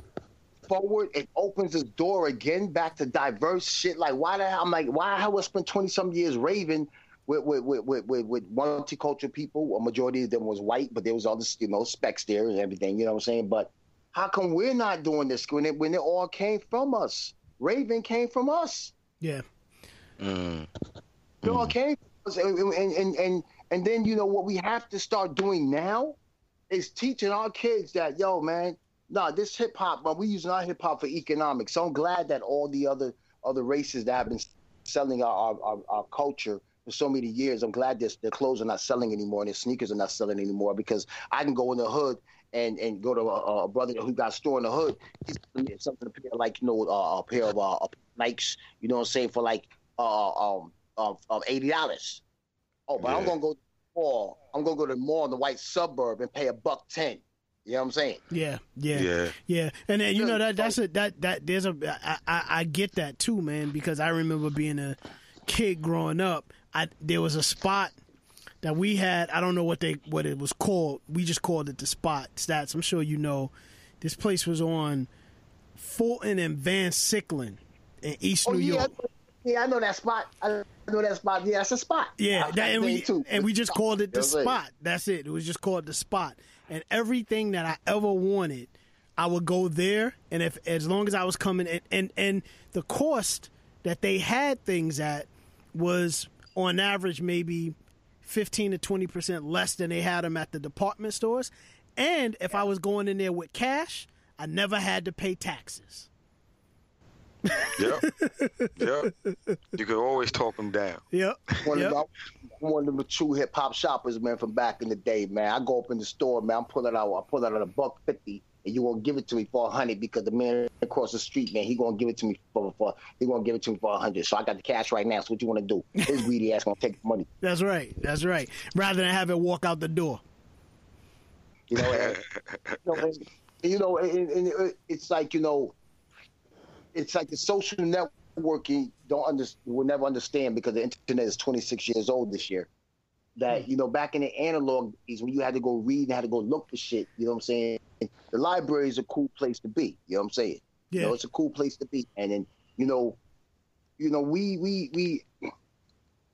forward, it opens this door again back to diverse shit. Like, why the hell? I'm like, why have I spent 20-some years raving with multicultural people? A majority of them was white, but there was all this, you know, specs there and everything, you know what I'm saying? But how come we're not doing this when it all came from us? Raven came from us. Yeah. It all came from us. And then, you know, what we have to start doing now is teaching our kids that, yo, man, nah, this hip-hop, but we using our hip-hop for economics. So I'm glad that all the other races that have been selling our culture for so many years, I'm glad their clothes are not selling anymore and their sneakers are not selling anymore, because I can go in the hood and go to a brother who got a store in the hood, he's something to pair, like, you know, a pair of Nikes, you know what I'm saying, for like $80. Oh, but yeah. I'm gonna go to the mall. I'm gonna go to the mall in the white suburb and pay $1.10. You know what I'm saying? Yeah. And then, you know, I get that too, man, because I remember being a kid growing up. There was a spot that we had. I don't know what it was called. We just called it the spot. Stats, I'm sure you know. This place was on Fulton and Van Sicklen in East New York. Yeah, I know that spot. Yeah, that's a spot. Yeah, we just called it the spot. That's it. It was just called the spot. And everything that I ever wanted, I would go there. And as long as I was coming, and the cost that they had things at was on average maybe 15 to 20% less than they had them at the department stores. And if I was going in there with cash, I never had to pay taxes. Yep. You could always talk them down. One of the true hip hop shoppers, man, from back in the day, man. I go up in the store, man. I pull out a $1.50, and you won't give it to me for $100 because the man across the street, man, he gonna give it to me for $100. So I got the cash right now. So what you want to do? His greedy ass gonna take the money. That's right. Rather than have it walk out the door. You know, it's like, you know. It's like the social networking will never understand, because the internet is 26 years old this year. That, you know, back in the analog days when you had to go read and had to go look for shit, you know what I'm saying? The library is a cool place to be, you know what I'm saying? Yeah. You know, it's a cool place to be. And then, you know, we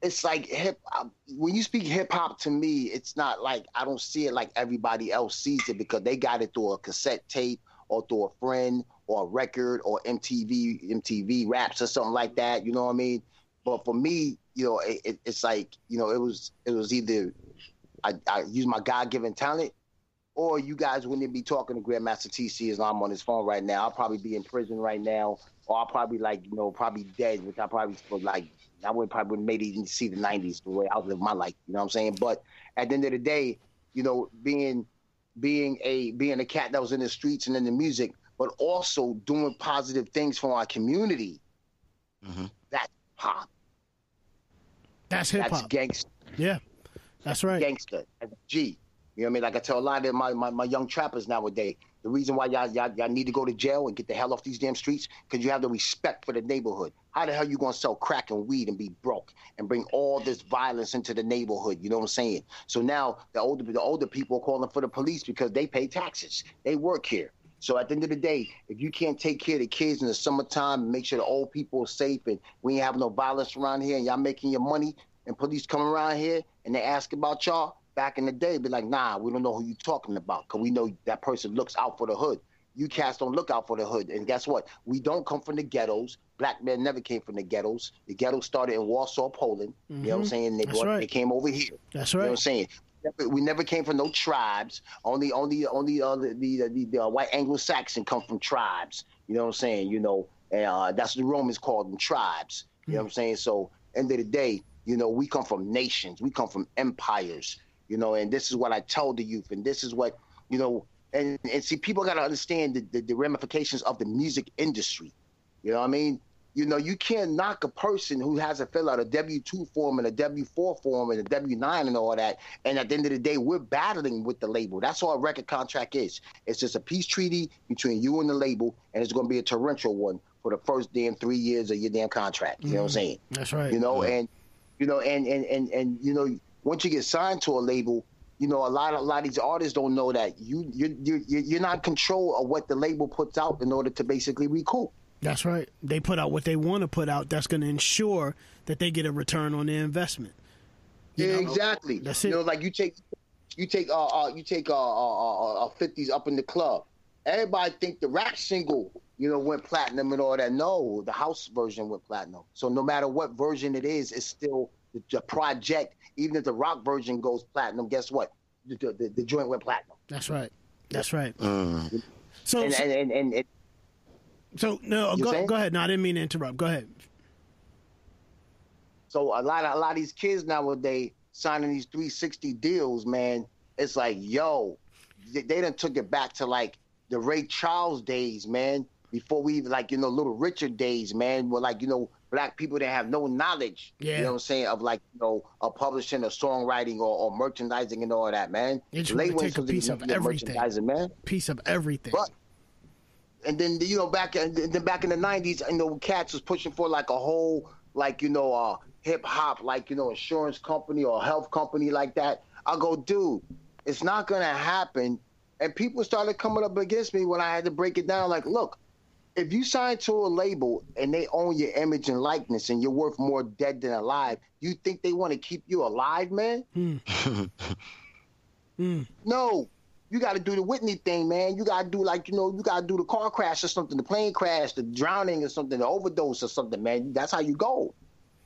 it's like hip hop. When you speak hip hop to me, it's not like I don't see it like everybody else sees it, because they got it through a cassette tape or through a friend, or a record, or MTV Raps or something like that, you know what I mean? But for me, you know, it's like, you know, it was either I use my God-given talent, or you guys wouldn't be talking to Grandmaster TC Islam on his phone right now. I'll probably be in prison right now, or I'll probably, like, you know, probably dead, which I probably would, like, I would probably maybe even see the 90s the way I would live my life, you know what I'm saying? But at the end of the day, you know, being a cat that was in the streets and in the music, but also doing positive things for our community. Mm-hmm. That's pop. That's hip hop. That's gangster. Yeah, that's right. Gangster. That's G. You know what I mean? Like I tell a lot of my young trappers nowadays, the reason why y'all need to go to jail and get the hell off these damn streets, because you have the respect for the neighborhood. How the hell you gonna sell crack and weed and be broke and bring all this violence into the neighborhood? You know what I'm saying? So now the older people are calling for the police because they pay taxes. They work here. So at the end of the day, if you can't take care of the kids in the summertime and make sure the old people are safe and we ain't having no violence around here and y'all making your money and police come around here and they ask about y'all, back in the day, be like, nah, we don't know who you talking about, because we know that person looks out for the hood. You cats don't look out for the hood. And guess what? We don't come from the ghettos. Black men never came from the ghettos. The ghetto started in Warsaw, Poland. Mm-hmm. You know what I'm saying? They came over here. That's right. You know what I'm saying? We never came from no tribes. Only the white Anglo-Saxon come from tribes. You know what I'm saying? You know, that's what the Romans called them, tribes. You know what I'm saying? So, end of the day, you know, we come from nations. We come from empires. You know, and this is what I tell the youth, and this is what, you know, and see, people got to understand the ramifications of the music industry. You know what I mean? You know, you can't knock a person who has to fill out a W-2 form and a W-4 form and a W-9 and all that. And at the end of the day, we're battling with the label. That's all a record contract is. It's just a peace treaty between you and the label, and it's going to be a torrential one for the first damn 3 years of your damn contract. You know what I'm saying? That's right. You know, and, you know, and, you know, once you get signed to a label, you know, a lot of these artists don't know that you're not in control of what the label puts out in order to basically recoup. That's right. They put out what they want to put out. That's going to ensure that they get a return on their investment. Yeah, exactly. That's it. You know, like you take 50s up in the club. Everybody think the rap single, you know, went platinum and all that. No, the house version went platinum. So no matter what version it is, it's still the project. Even if the rock version goes platinum, guess what? The joint went platinum. That's right. That's right. So no, go ahead. No, I didn't mean to interrupt. Go ahead. So a lot of these kids nowadays signing these 360 deals, man. It's like, yo, they done took it back to like the Ray Charles days, man. Before we even like, you know, Little Richard days, man. Where like, you know, black people didn't have no knowledge, yeah. You know what I'm saying, of like, you know, publishing or songwriting or merchandising and all that, man. You just want to take a piece of everything, man. Piece of everything. But, and then, you know, back in the 90s, you know, cats was pushing for like a whole, like, you know, hip hop, like, you know, insurance company or health company like that. I go, dude, it's not going to happen. And people started coming up against me when I had to break it down. Like, look, if you sign to a label and they own your image and likeness and you're worth more dead than alive, you think they want to keep you alive, man? No. You got to do the Whitney thing, man. You got to do, like, you know, you got to do the car crash or something, the plane crash, the drowning or something, the overdose or something, man. That's how you go.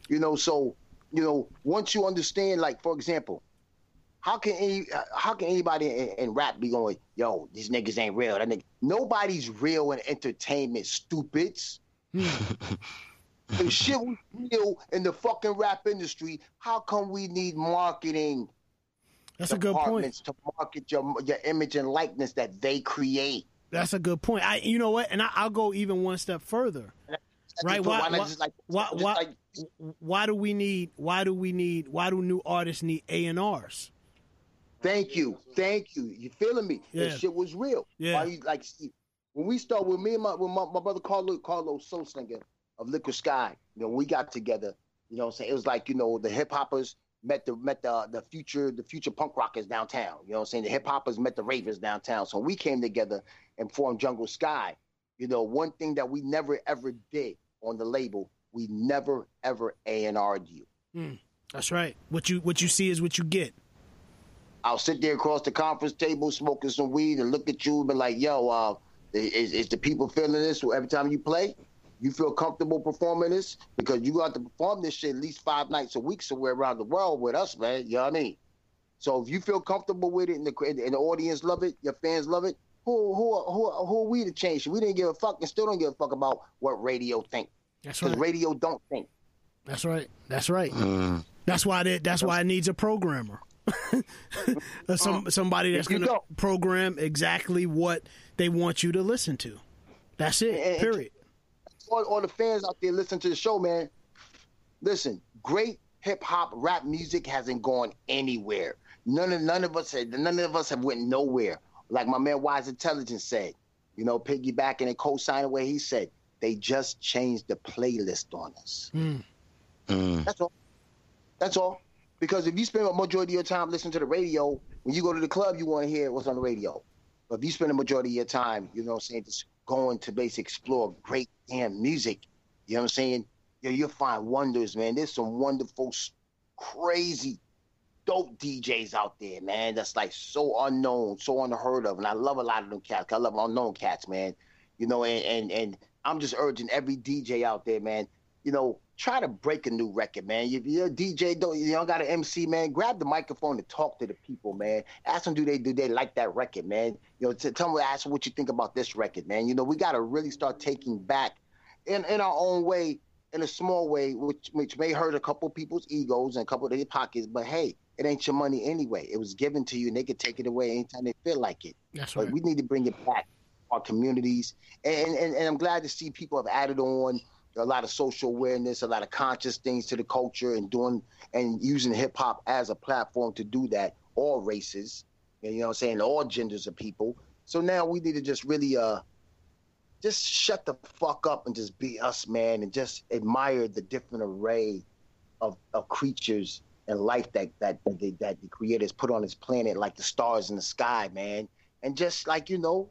You know, so, you know, once you understand, like, for example, how can anybody in rap be going, yo, these niggas ain't real? That nigga. Nobody's real in entertainment, stupids. If shit was real in the fucking rap industry, how come we need marketing? That's a good point. To market your image and likeness that they create. That's a good point. You know what? And I'll go even one step further. Right? Why do new artists need A&Rs? Thank you. Thank you. You feeling me? Yeah. This shit was real. Yeah. Why you, like, when we start with me and my brother Carlos Soulslinger of Liquid Sky, you know, we got together, you know what I'm saying? It was like, you know, the hip hoppers met the future punk rockers downtown. You know what I'm saying? The hip hoppers met the ravers downtown. So we came together and formed Jungle Sky. You know, one thing that we never ever did on the label, we never ever A&R'd you. That's right. What you see is what you get. I'll sit there across the conference table smoking some weed and look at you and be like, yo, is the people feeling this? Every time you play, you feel comfortable performing this? Because you got to perform this shit at least 5 nights a week somewhere around the world with us, man. You know what I mean? So if you feel comfortable with it and the audience love it, your fans love it, who are we to change? We didn't give a fuck and still don't give a fuck about what radio think. That's right. Because radio don't think. That's right. That's right. That's why it needs a programmer. Somebody that's going to program exactly what they want you to listen to. That's it, period. All the fans out there listening to the show, man, listen, great hip-hop rap music hasn't gone anywhere. None of us have went nowhere. Like my man Wise Intelligence said, you know, piggybacking and co-signing where he said, they just changed the playlist on us. That's all. That's all. Because if you spend a majority of your time listening to the radio, when you go to the club, you want to hear what's on the radio. But if you spend a majority of your time, you know what I'm saying, just going to basically explore great damn music, you know what I'm saying? You'll find wonders, man. There's some wonderful, crazy, dope DJs out there, man, that's like so unknown, so unheard of. And I love a lot of them cats. I love unknown cats, man. You know, and I'm just urging every DJ out there, man, you know, try to break a new record, man. If you're a DJ, you don't got an MC, man, grab the microphone and talk to the people, man. Ask them, do they like that record, man? You know, tell them, ask them what you think about this record, man. You know, we got to really start taking back in our own way, in a small way, which may hurt a couple people's egos and a couple of their pockets, but hey, it ain't your money anyway. It was given to you, and they could take it away anytime they feel like it. That's right. But we need to bring it back to our communities. And I'm glad to see people have added on a lot of social awareness, a lot of conscious things to the culture, and using hip hop as a platform to do that. All races, you know what I'm saying, all genders of people. So now we need to just really just shut the fuck up and just be us, man, and just admire the different array of creatures and life that the creators put on this planet, like the stars in the sky, man. And just like, you know,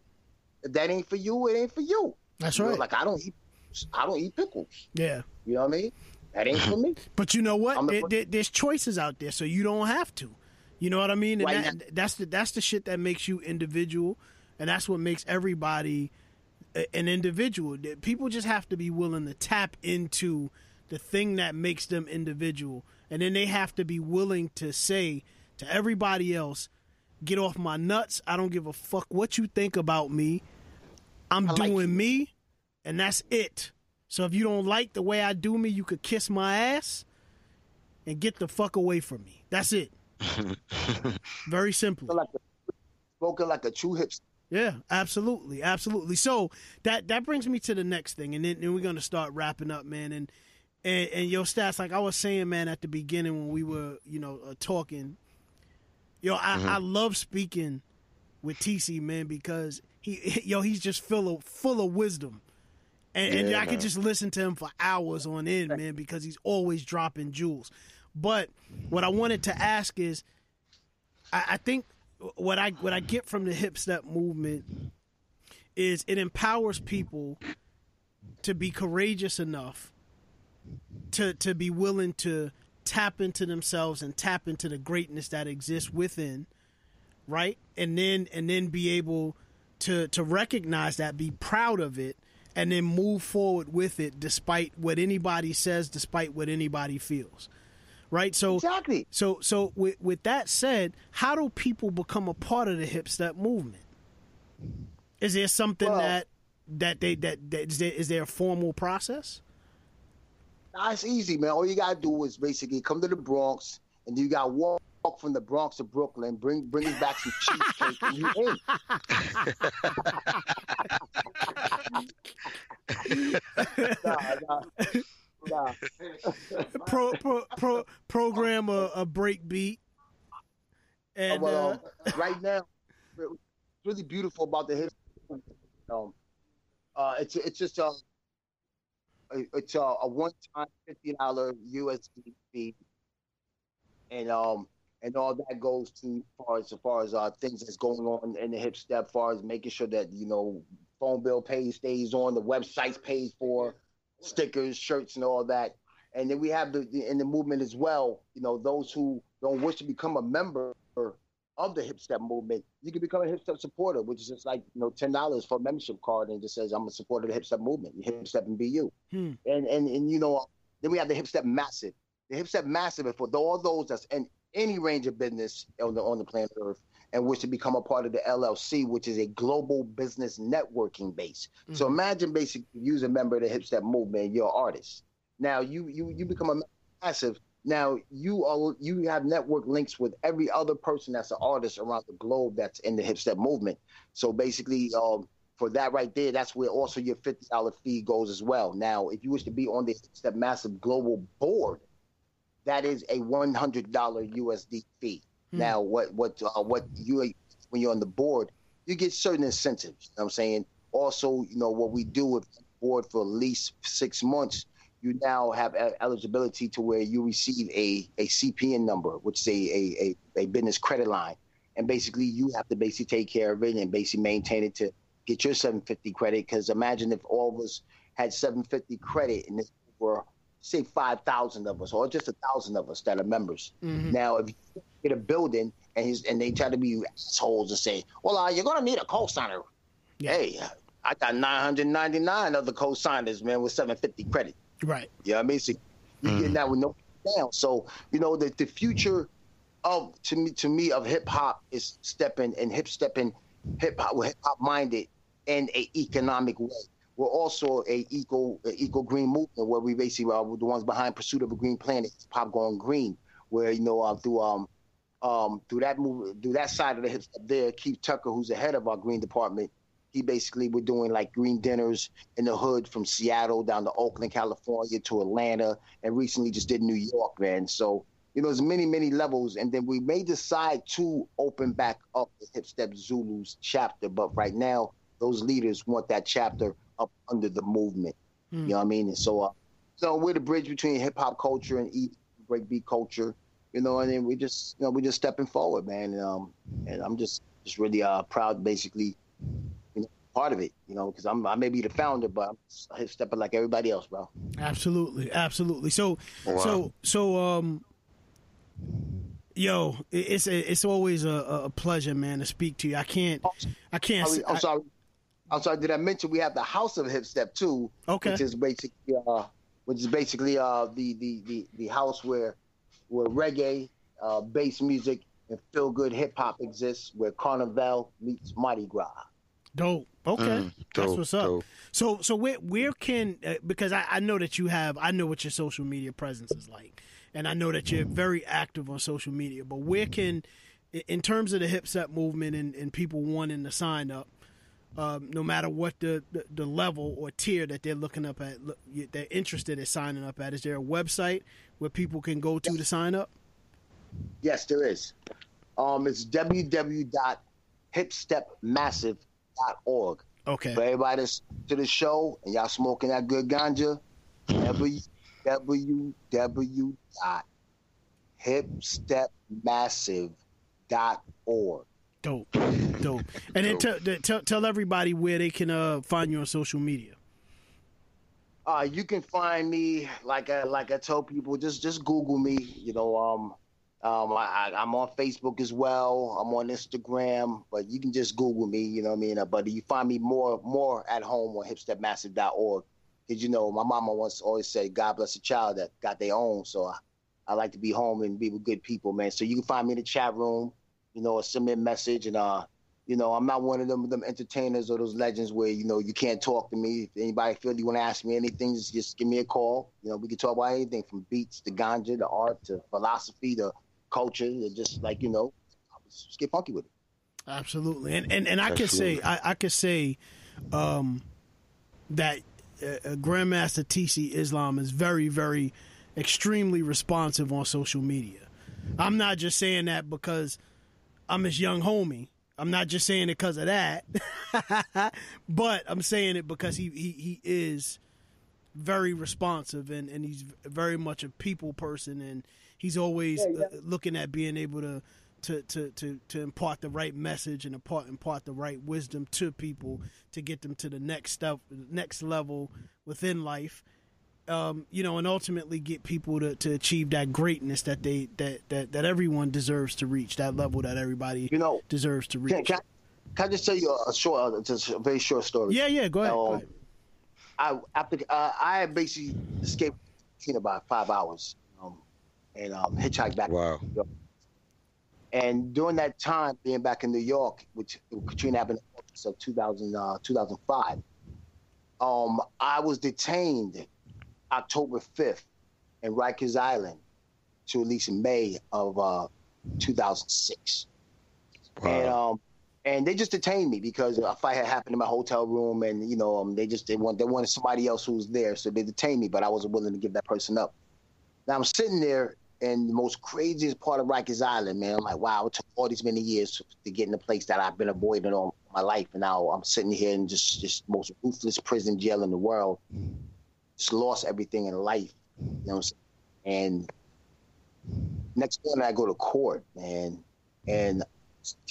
if that ain't for you, it ain't for you. That's right. You know, like I don't eat pickles. Yeah. You know what I mean? That ain't for me. But you know what? There's choices out there, so you don't have to. You know what I mean? And right, that's the shit that makes you individual, and that's what makes everybody an individual. People just have to be willing to tap into the thing that makes them individual, and then they have to be willing to say to everybody else, "Get off my nuts! I don't give a fuck what you think about me. I'm doing me, and that's it. So if you don't like the way I do me, you could kiss my ass and get the fuck away from me. That's it." Very simple. Spoken like a true hipster. Yeah, absolutely, absolutely. So that brings me to the next thing, and then we're gonna start wrapping up, man. And your Stats, like I was saying, man, at the beginning when we were, you know, talking, yo, I love speaking with TC, man, because he's just full of wisdom, and I could just listen to him for hours on end, man, because he's always dropping jewels. But what I wanted to ask is, I think what I get from the Hip Step movement is it empowers people to be courageous enough to be willing to tap into themselves and tap into the greatness that exists within, right? And then be able to recognize that, be proud of it, and then move forward with it despite what anybody says, despite what anybody feels. Right? So exactly. So with that said, how do people become a part of the Hip Step movement? Is there something is there a formal process? Nah, it's easy, man. All you gotta do is basically come to the Bronx, and you gotta walk from the Bronx to Brooklyn, bring us back some cheesecake, and you in. Nah. Program a break beat. And right now, what's really beautiful about the hip hop, it's just a one-time $50 USD fee, and all that goes to as far as things that's going on in the Hip Step, as far as making sure that, you know, phone bill page stays on, the website's paid for. Stickers, shirts, and all that, and then we have in the movement as well. You know, those who don't wish to become a member of the Hip Step movement, you can become a Hip Step supporter, which is just like, you know, $10 for a membership card, and it just says I'm a supporter of the Hip Step movement, Hip Step and BU. And you know, then we have the Hip Step Massive. The Hip Step Massive is for all those that's in any range of business on the planet Earth and wish to become a part of the LLC, which is a global business networking base. Mm-hmm. So imagine basically you're a member of the Hip Step movement, you're an artist. Now you become a massive. Now you have network links with every other person that's an artist around the globe that's in the Hip Step movement. So basically for that right there, that's where also your $50 fee goes as well. Now, if you wish to be on the Hip Step Massive Global Board, that is a $100 USD fee. Mm-hmm. Now, what you, when you're on the board, you get certain incentives. You know what I'm saying? Also, you know, what we do with the board for at least 6 months, you now have eligibility to where you receive a CPN number, which is a business credit line. And basically, you have to basically take care of it and basically maintain it to get your 750 credit. Because imagine if all of us had 750 credit and this were, say, 5,000 of us, or just 1,000 of us that are members. Mm-hmm. Now, if you get a building and they try to be assholes and say, well, you're going to need a co-signer. Yeah. Hey, I got 999 other co-signers, man, with 750 credit. Right. You know what I mean? So you're getting that with no down. So, you know, the future of, to me, of hip-hop is stepping and hip-stepping, hip-hop-minded in an economic way. We're also a eco green movement where we basically are the ones behind Pursuit of a Green Planet, Pop Going Green, where, you know, through that side of the Hip Step there, Keith Tucker, who's the head of our green department, he basically we're doing like green dinners in the hood from Seattle down to Oakland, California to Atlanta, and recently just did New York, man. So, you know, there's many, many levels, and then we may decide to open back up the Hip Step Zulu's chapter, but right now those leaders want that chapter up under the movement. You know what I mean? And so we're the bridge between hip hop culture and breakbeat culture. you know, and then we just, you know, we just stepping forward, man. And I'm just really proud, basically, you know, part of it, you know, because I may be the founder, but I'm stepping like everybody else, bro. Absolutely, absolutely. So, wow. Yo, it's always a pleasure, man, to speak to you. I can't. I'm sorry. Did I mention we have the House of Hip Step too? Okay. Which is basically the house where reggae, bass music, and feel good hip hop exists, where Carnival meets Mardi Gras. Dope. Okay, that's what's up. Dope. So where can because I know that you have what your social media presence is like. And I know that you're very active on social media, but where can, in terms of the hip step movement and people wanting to sign up, no matter what the level or tier that they're looking up at, they're interested in signing up at, is there a website where people can go to sign up? Yes, there is. It's www.hipstepmassive.org. Okay. For everybody that's to the show and y'all smoking that good ganja, www.hipstepmassive.org. Dope. And then tell everybody where they can find you on social media. You can find me like I tell people, just Google me. You know, I'm on Facebook as well. I'm on Instagram, but you can just Google me. You know what I mean? But you find me more at home on hipstepmassive.org. Because, you know, my mama always said, God bless a child that got their own. So I like to be home and be with good people, man. So you can find me in the chat room, you know, or send me a message. And, you know, I'm not one of them entertainers or those legends where, you know, you can't talk to me. If anybody feels you want to ask me anything, just give me a call. You know, we can talk about anything from beats to ganja to art to philosophy to culture. And just like, you know, just get funky with it. Absolutely. And I could say, that Grandmaster TC Islam is very, very, extremely responsive on social media. I'm not just saying that because I'm his young homie. I'm not just saying it because of that, but I'm saying it because he is very responsive and he's very much a people person, and he's always looking at being able to impart the right message and impart the right wisdom to people to get them to the next step, next level within life, you know, and ultimately get people to achieve that greatness that they that everyone deserves to reach, that level that everybody deserves to reach. Can I just tell you a very short story? Yeah, go ahead. I basically escaped in about 5 hours, and hitchhiked back. Wow. And during that time, being back in New York, which Katrina happened in August of 2005, I was detained October 5th in Rikers Island to at least in May of 2006. Wow. And they just detained me because a fight had happened in my hotel room, and you know they wanted somebody else who was there, so they detained me, but I wasn't willing to give that person up. Now I'm sitting there. And the most craziest part of Rikers Island, man, I'm like, wow, it took all these many years to get in a place that I've been avoiding all my life. And now I'm sitting here in just the most ruthless prison jail in the world. Just lost everything in life. You know what I'm saying? And next morning I go to court, man, and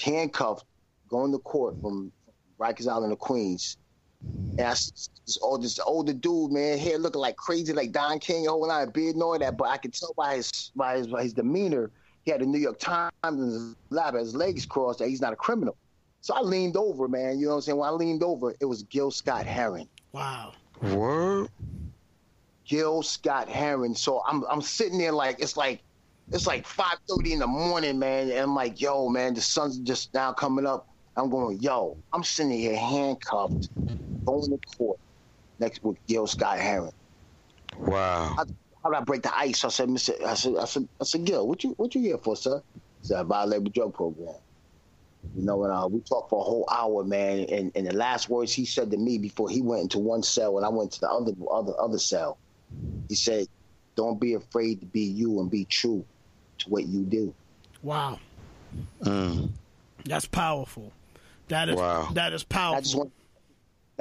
handcuffed, going to court from Rikers Island to Queens. And I see this older dude, man, hair looking like crazy, like Don King, a whole lot of beard and all that. But I could tell by his demeanor, he had the New York Times in his lap, his legs crossed, that he's not a criminal. So I leaned over, man. You know what I'm saying? When I leaned over, it was Gil Scott Heron. Wow. What? Gil Scott Heron. So I'm sitting there like it's like 5:30 in the morning, man. And I'm like, yo, man, the sun's just now coming up. I'm going, yo, I'm sitting here handcuffed, going to court next with Gil Scott Heron. Wow. How did I break the ice? I said, Mr. I said, Gil, what you here for, sir? He said, I violated the drug program. You know, and we talked for a whole hour, man. And the last words he said to me before he went into one cell and I went to the other cell, he said, don't be afraid to be you and be true to what you do. Wow. That's powerful. That is wow. That is powerful. I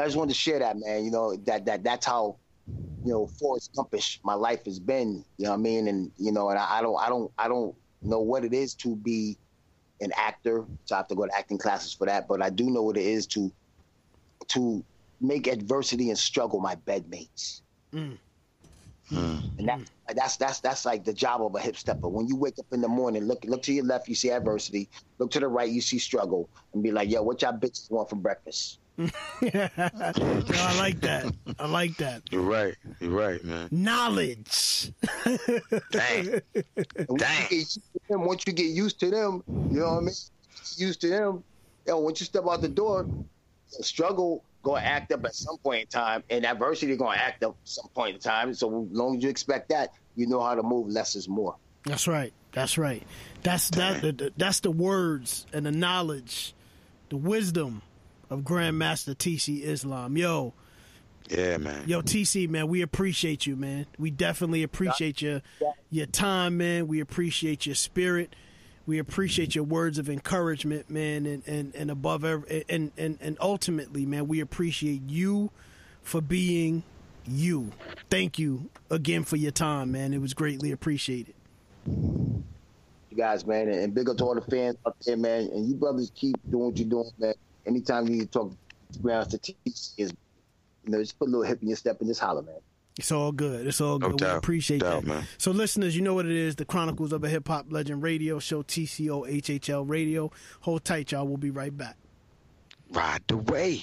just wanted to share that, man. You know that's how, you know, Forrest Gumpish my life has been. You know what I mean? And you know, and I don't know what it is to be an actor, so I have to go to acting classes for that. But I do know what it is to make adversity and struggle my bedmates. Mm. Mm. And that's like the job of a hip stepper. When you wake up in the morning, look to your left, you see adversity. Look to the right, you see struggle, and be like, yo, what y'all bitches want for breakfast? Yeah. No, I like that. I like that. You're right. You're right, man. Knowledge. Dang. Once you get used to them, you know what I mean? Used to them. You know, once you step out the door, struggle gonna act up at some point in time, and adversity gonna act up at some point in time. So as long as you expect that, you know how to move. Less is more. That's right. That's right. That's the words and the knowledge, the wisdom of Grandmaster TC Islam. Yo. Yeah, man. Yo, TC, man, we appreciate you, man. We definitely appreciate your time, man. We appreciate your spirit. We appreciate your words of encouragement, man, and above every, and ultimately, man, we appreciate you for being you. Thank you again for your time, man. It was greatly appreciated. You guys, man, and big up to all the fans out there, man. And you brothers keep doing what you're doing, man. Anytime you talk grounds to teach is, you know, just put a little hip in your step and just holler, man. It's all good. It's all good. No doubt, we appreciate that. Man. So, listeners, you know what it is. The Chronicles of a Hip Hop Legend radio show, TCOHHL Radio. Hold tight, y'all. We'll be right back. Ride the way.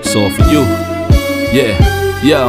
So for you, yeah, yo,